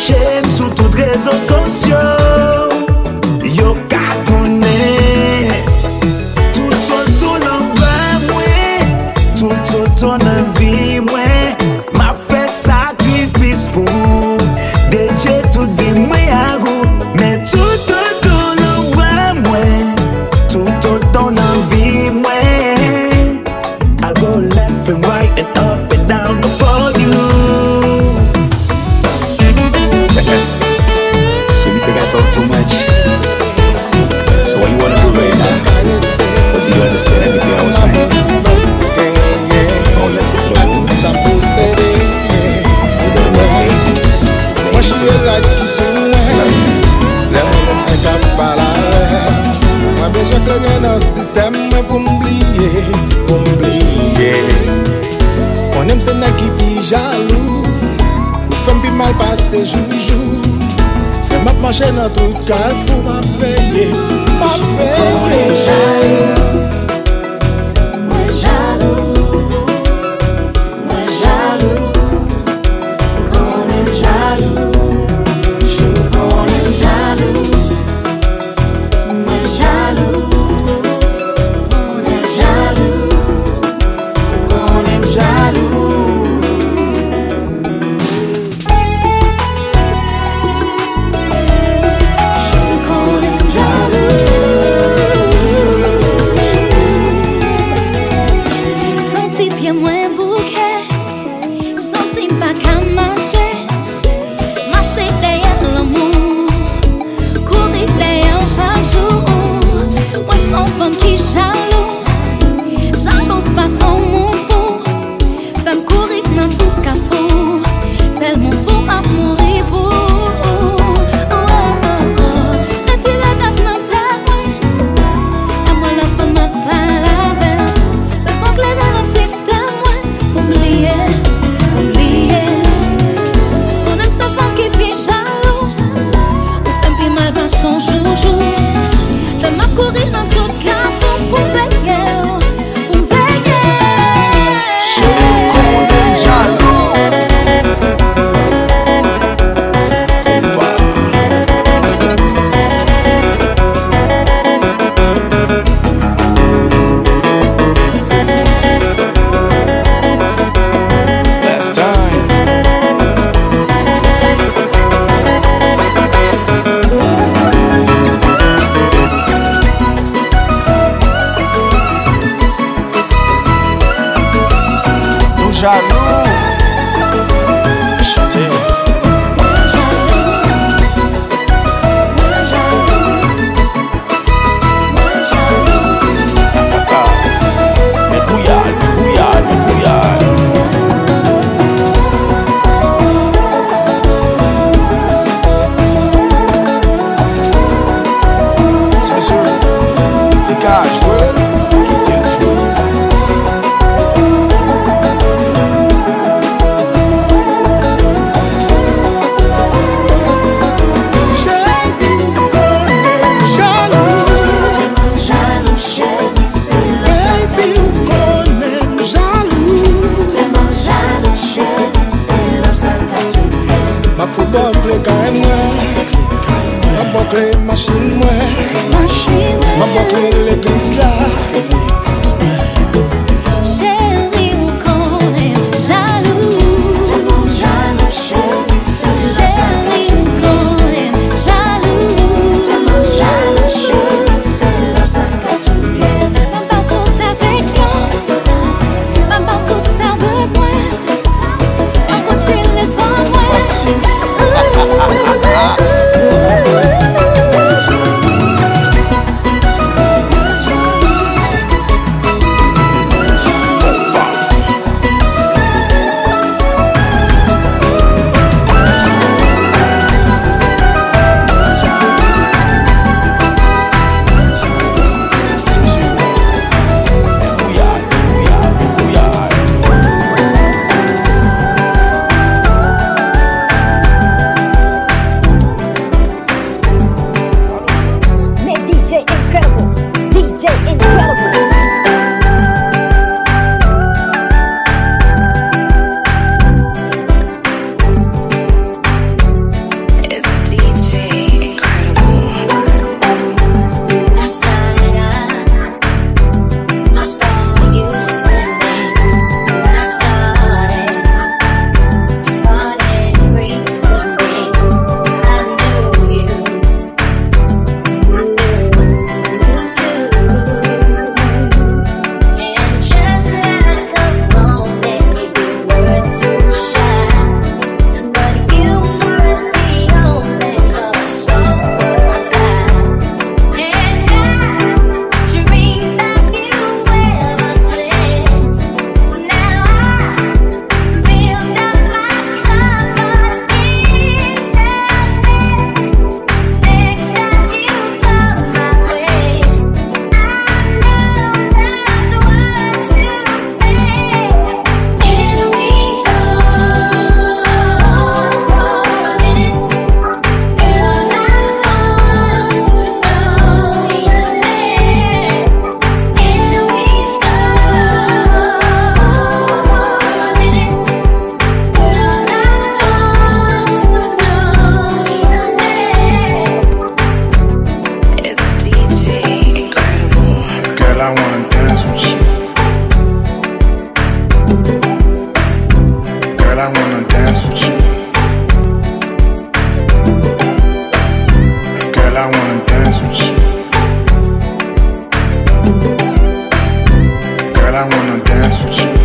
j'aime sur toutes les réseaux sociaux. Yo ka koné tout autour de moi, tout autour de la vie, moi m'a fait sacrifice pour dédier toute vie moi à vous. Mais tout autour de moi, tout autour de la vie, moi I go left and right and up and down before you. Talk too much. So what you wanna do right now? But do you understand anything I was saying? Oh, let's go to the room. We got one ladies. Ladies. Ma marché dans tout calme pour ma veille, ma veille. Moi jaloux, moi jaloux, quand même jaloux, je quand même jaloux. Moi jaloux, on est jaloux, quand même jaloux. I wanna dance with you. Girl, I wanna dance with you. Girl, I wanna dance with you.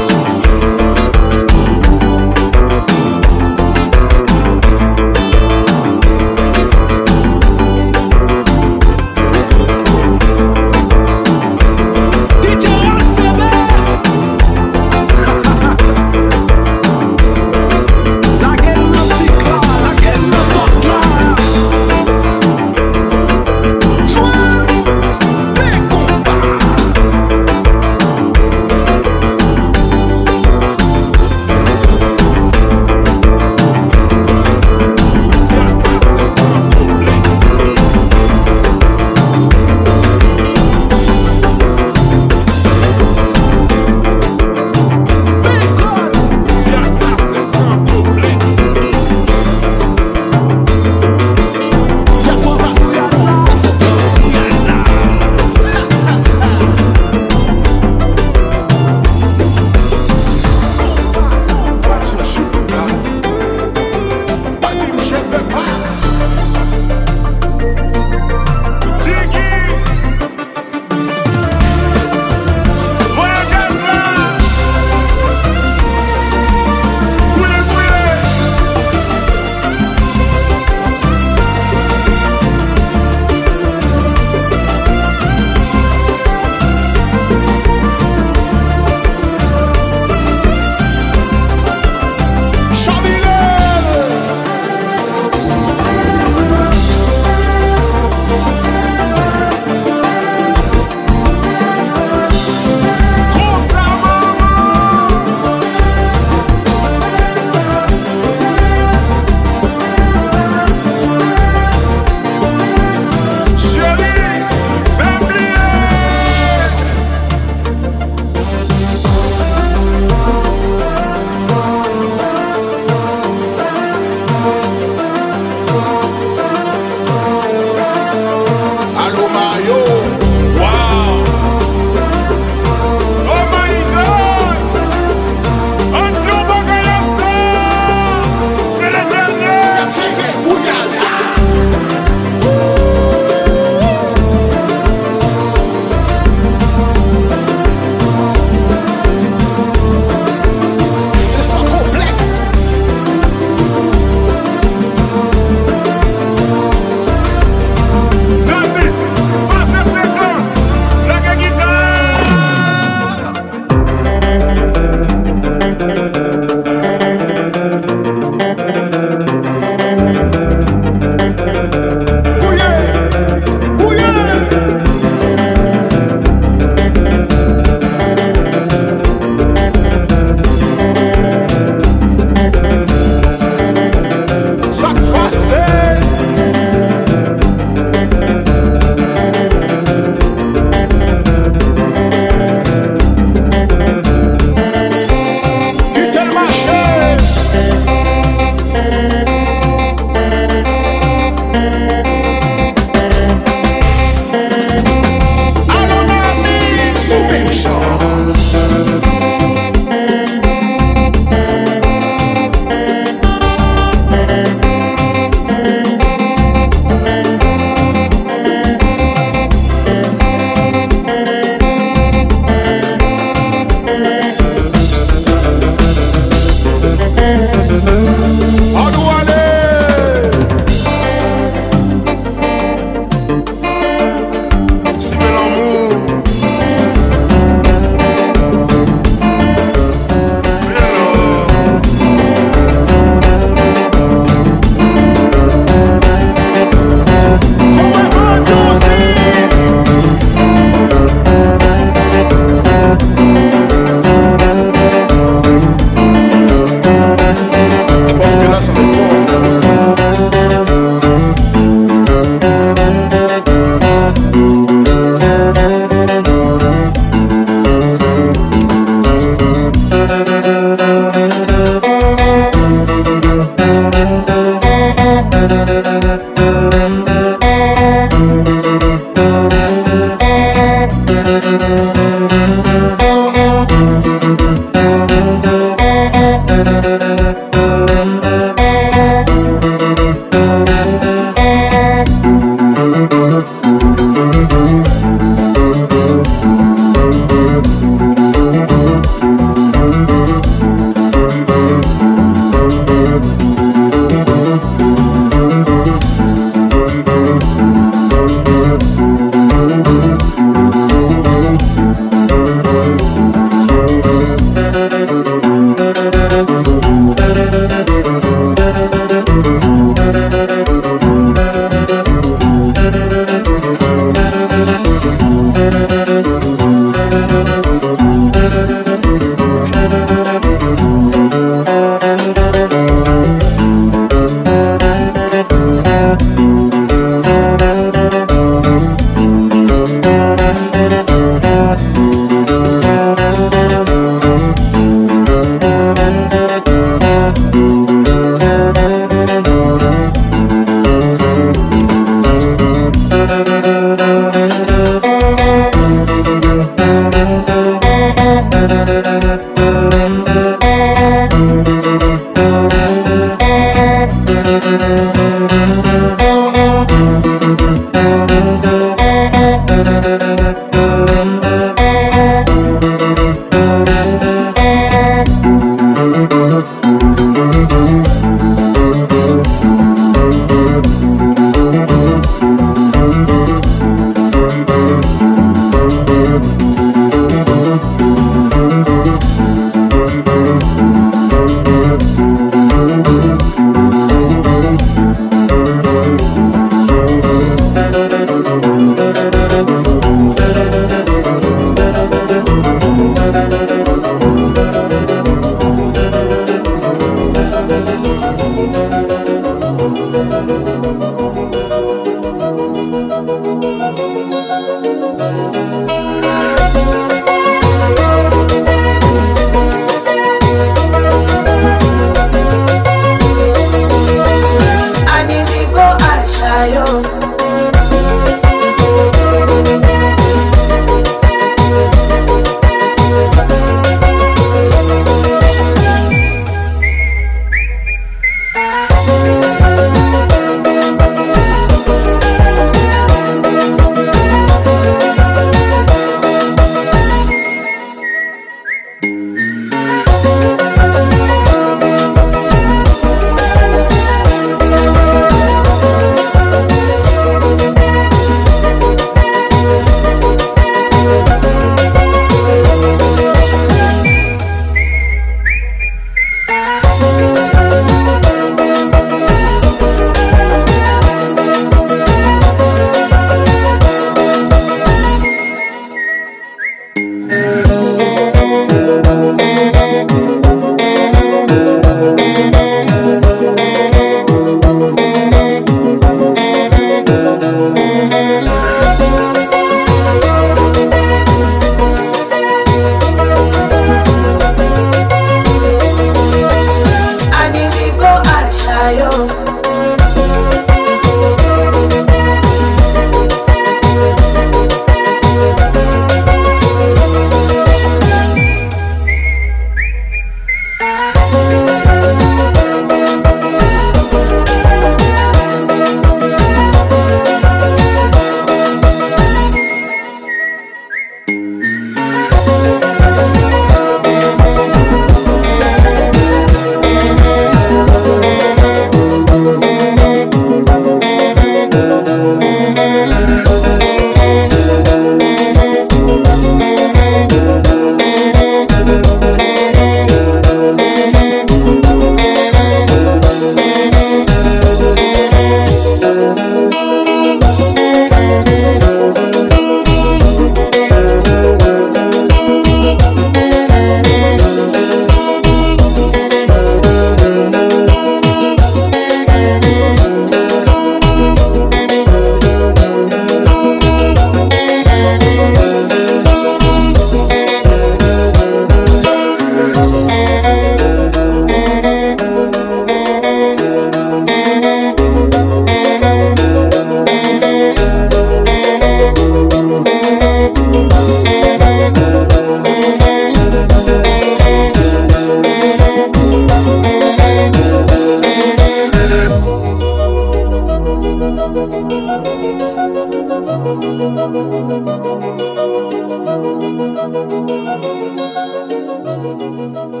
Thank you.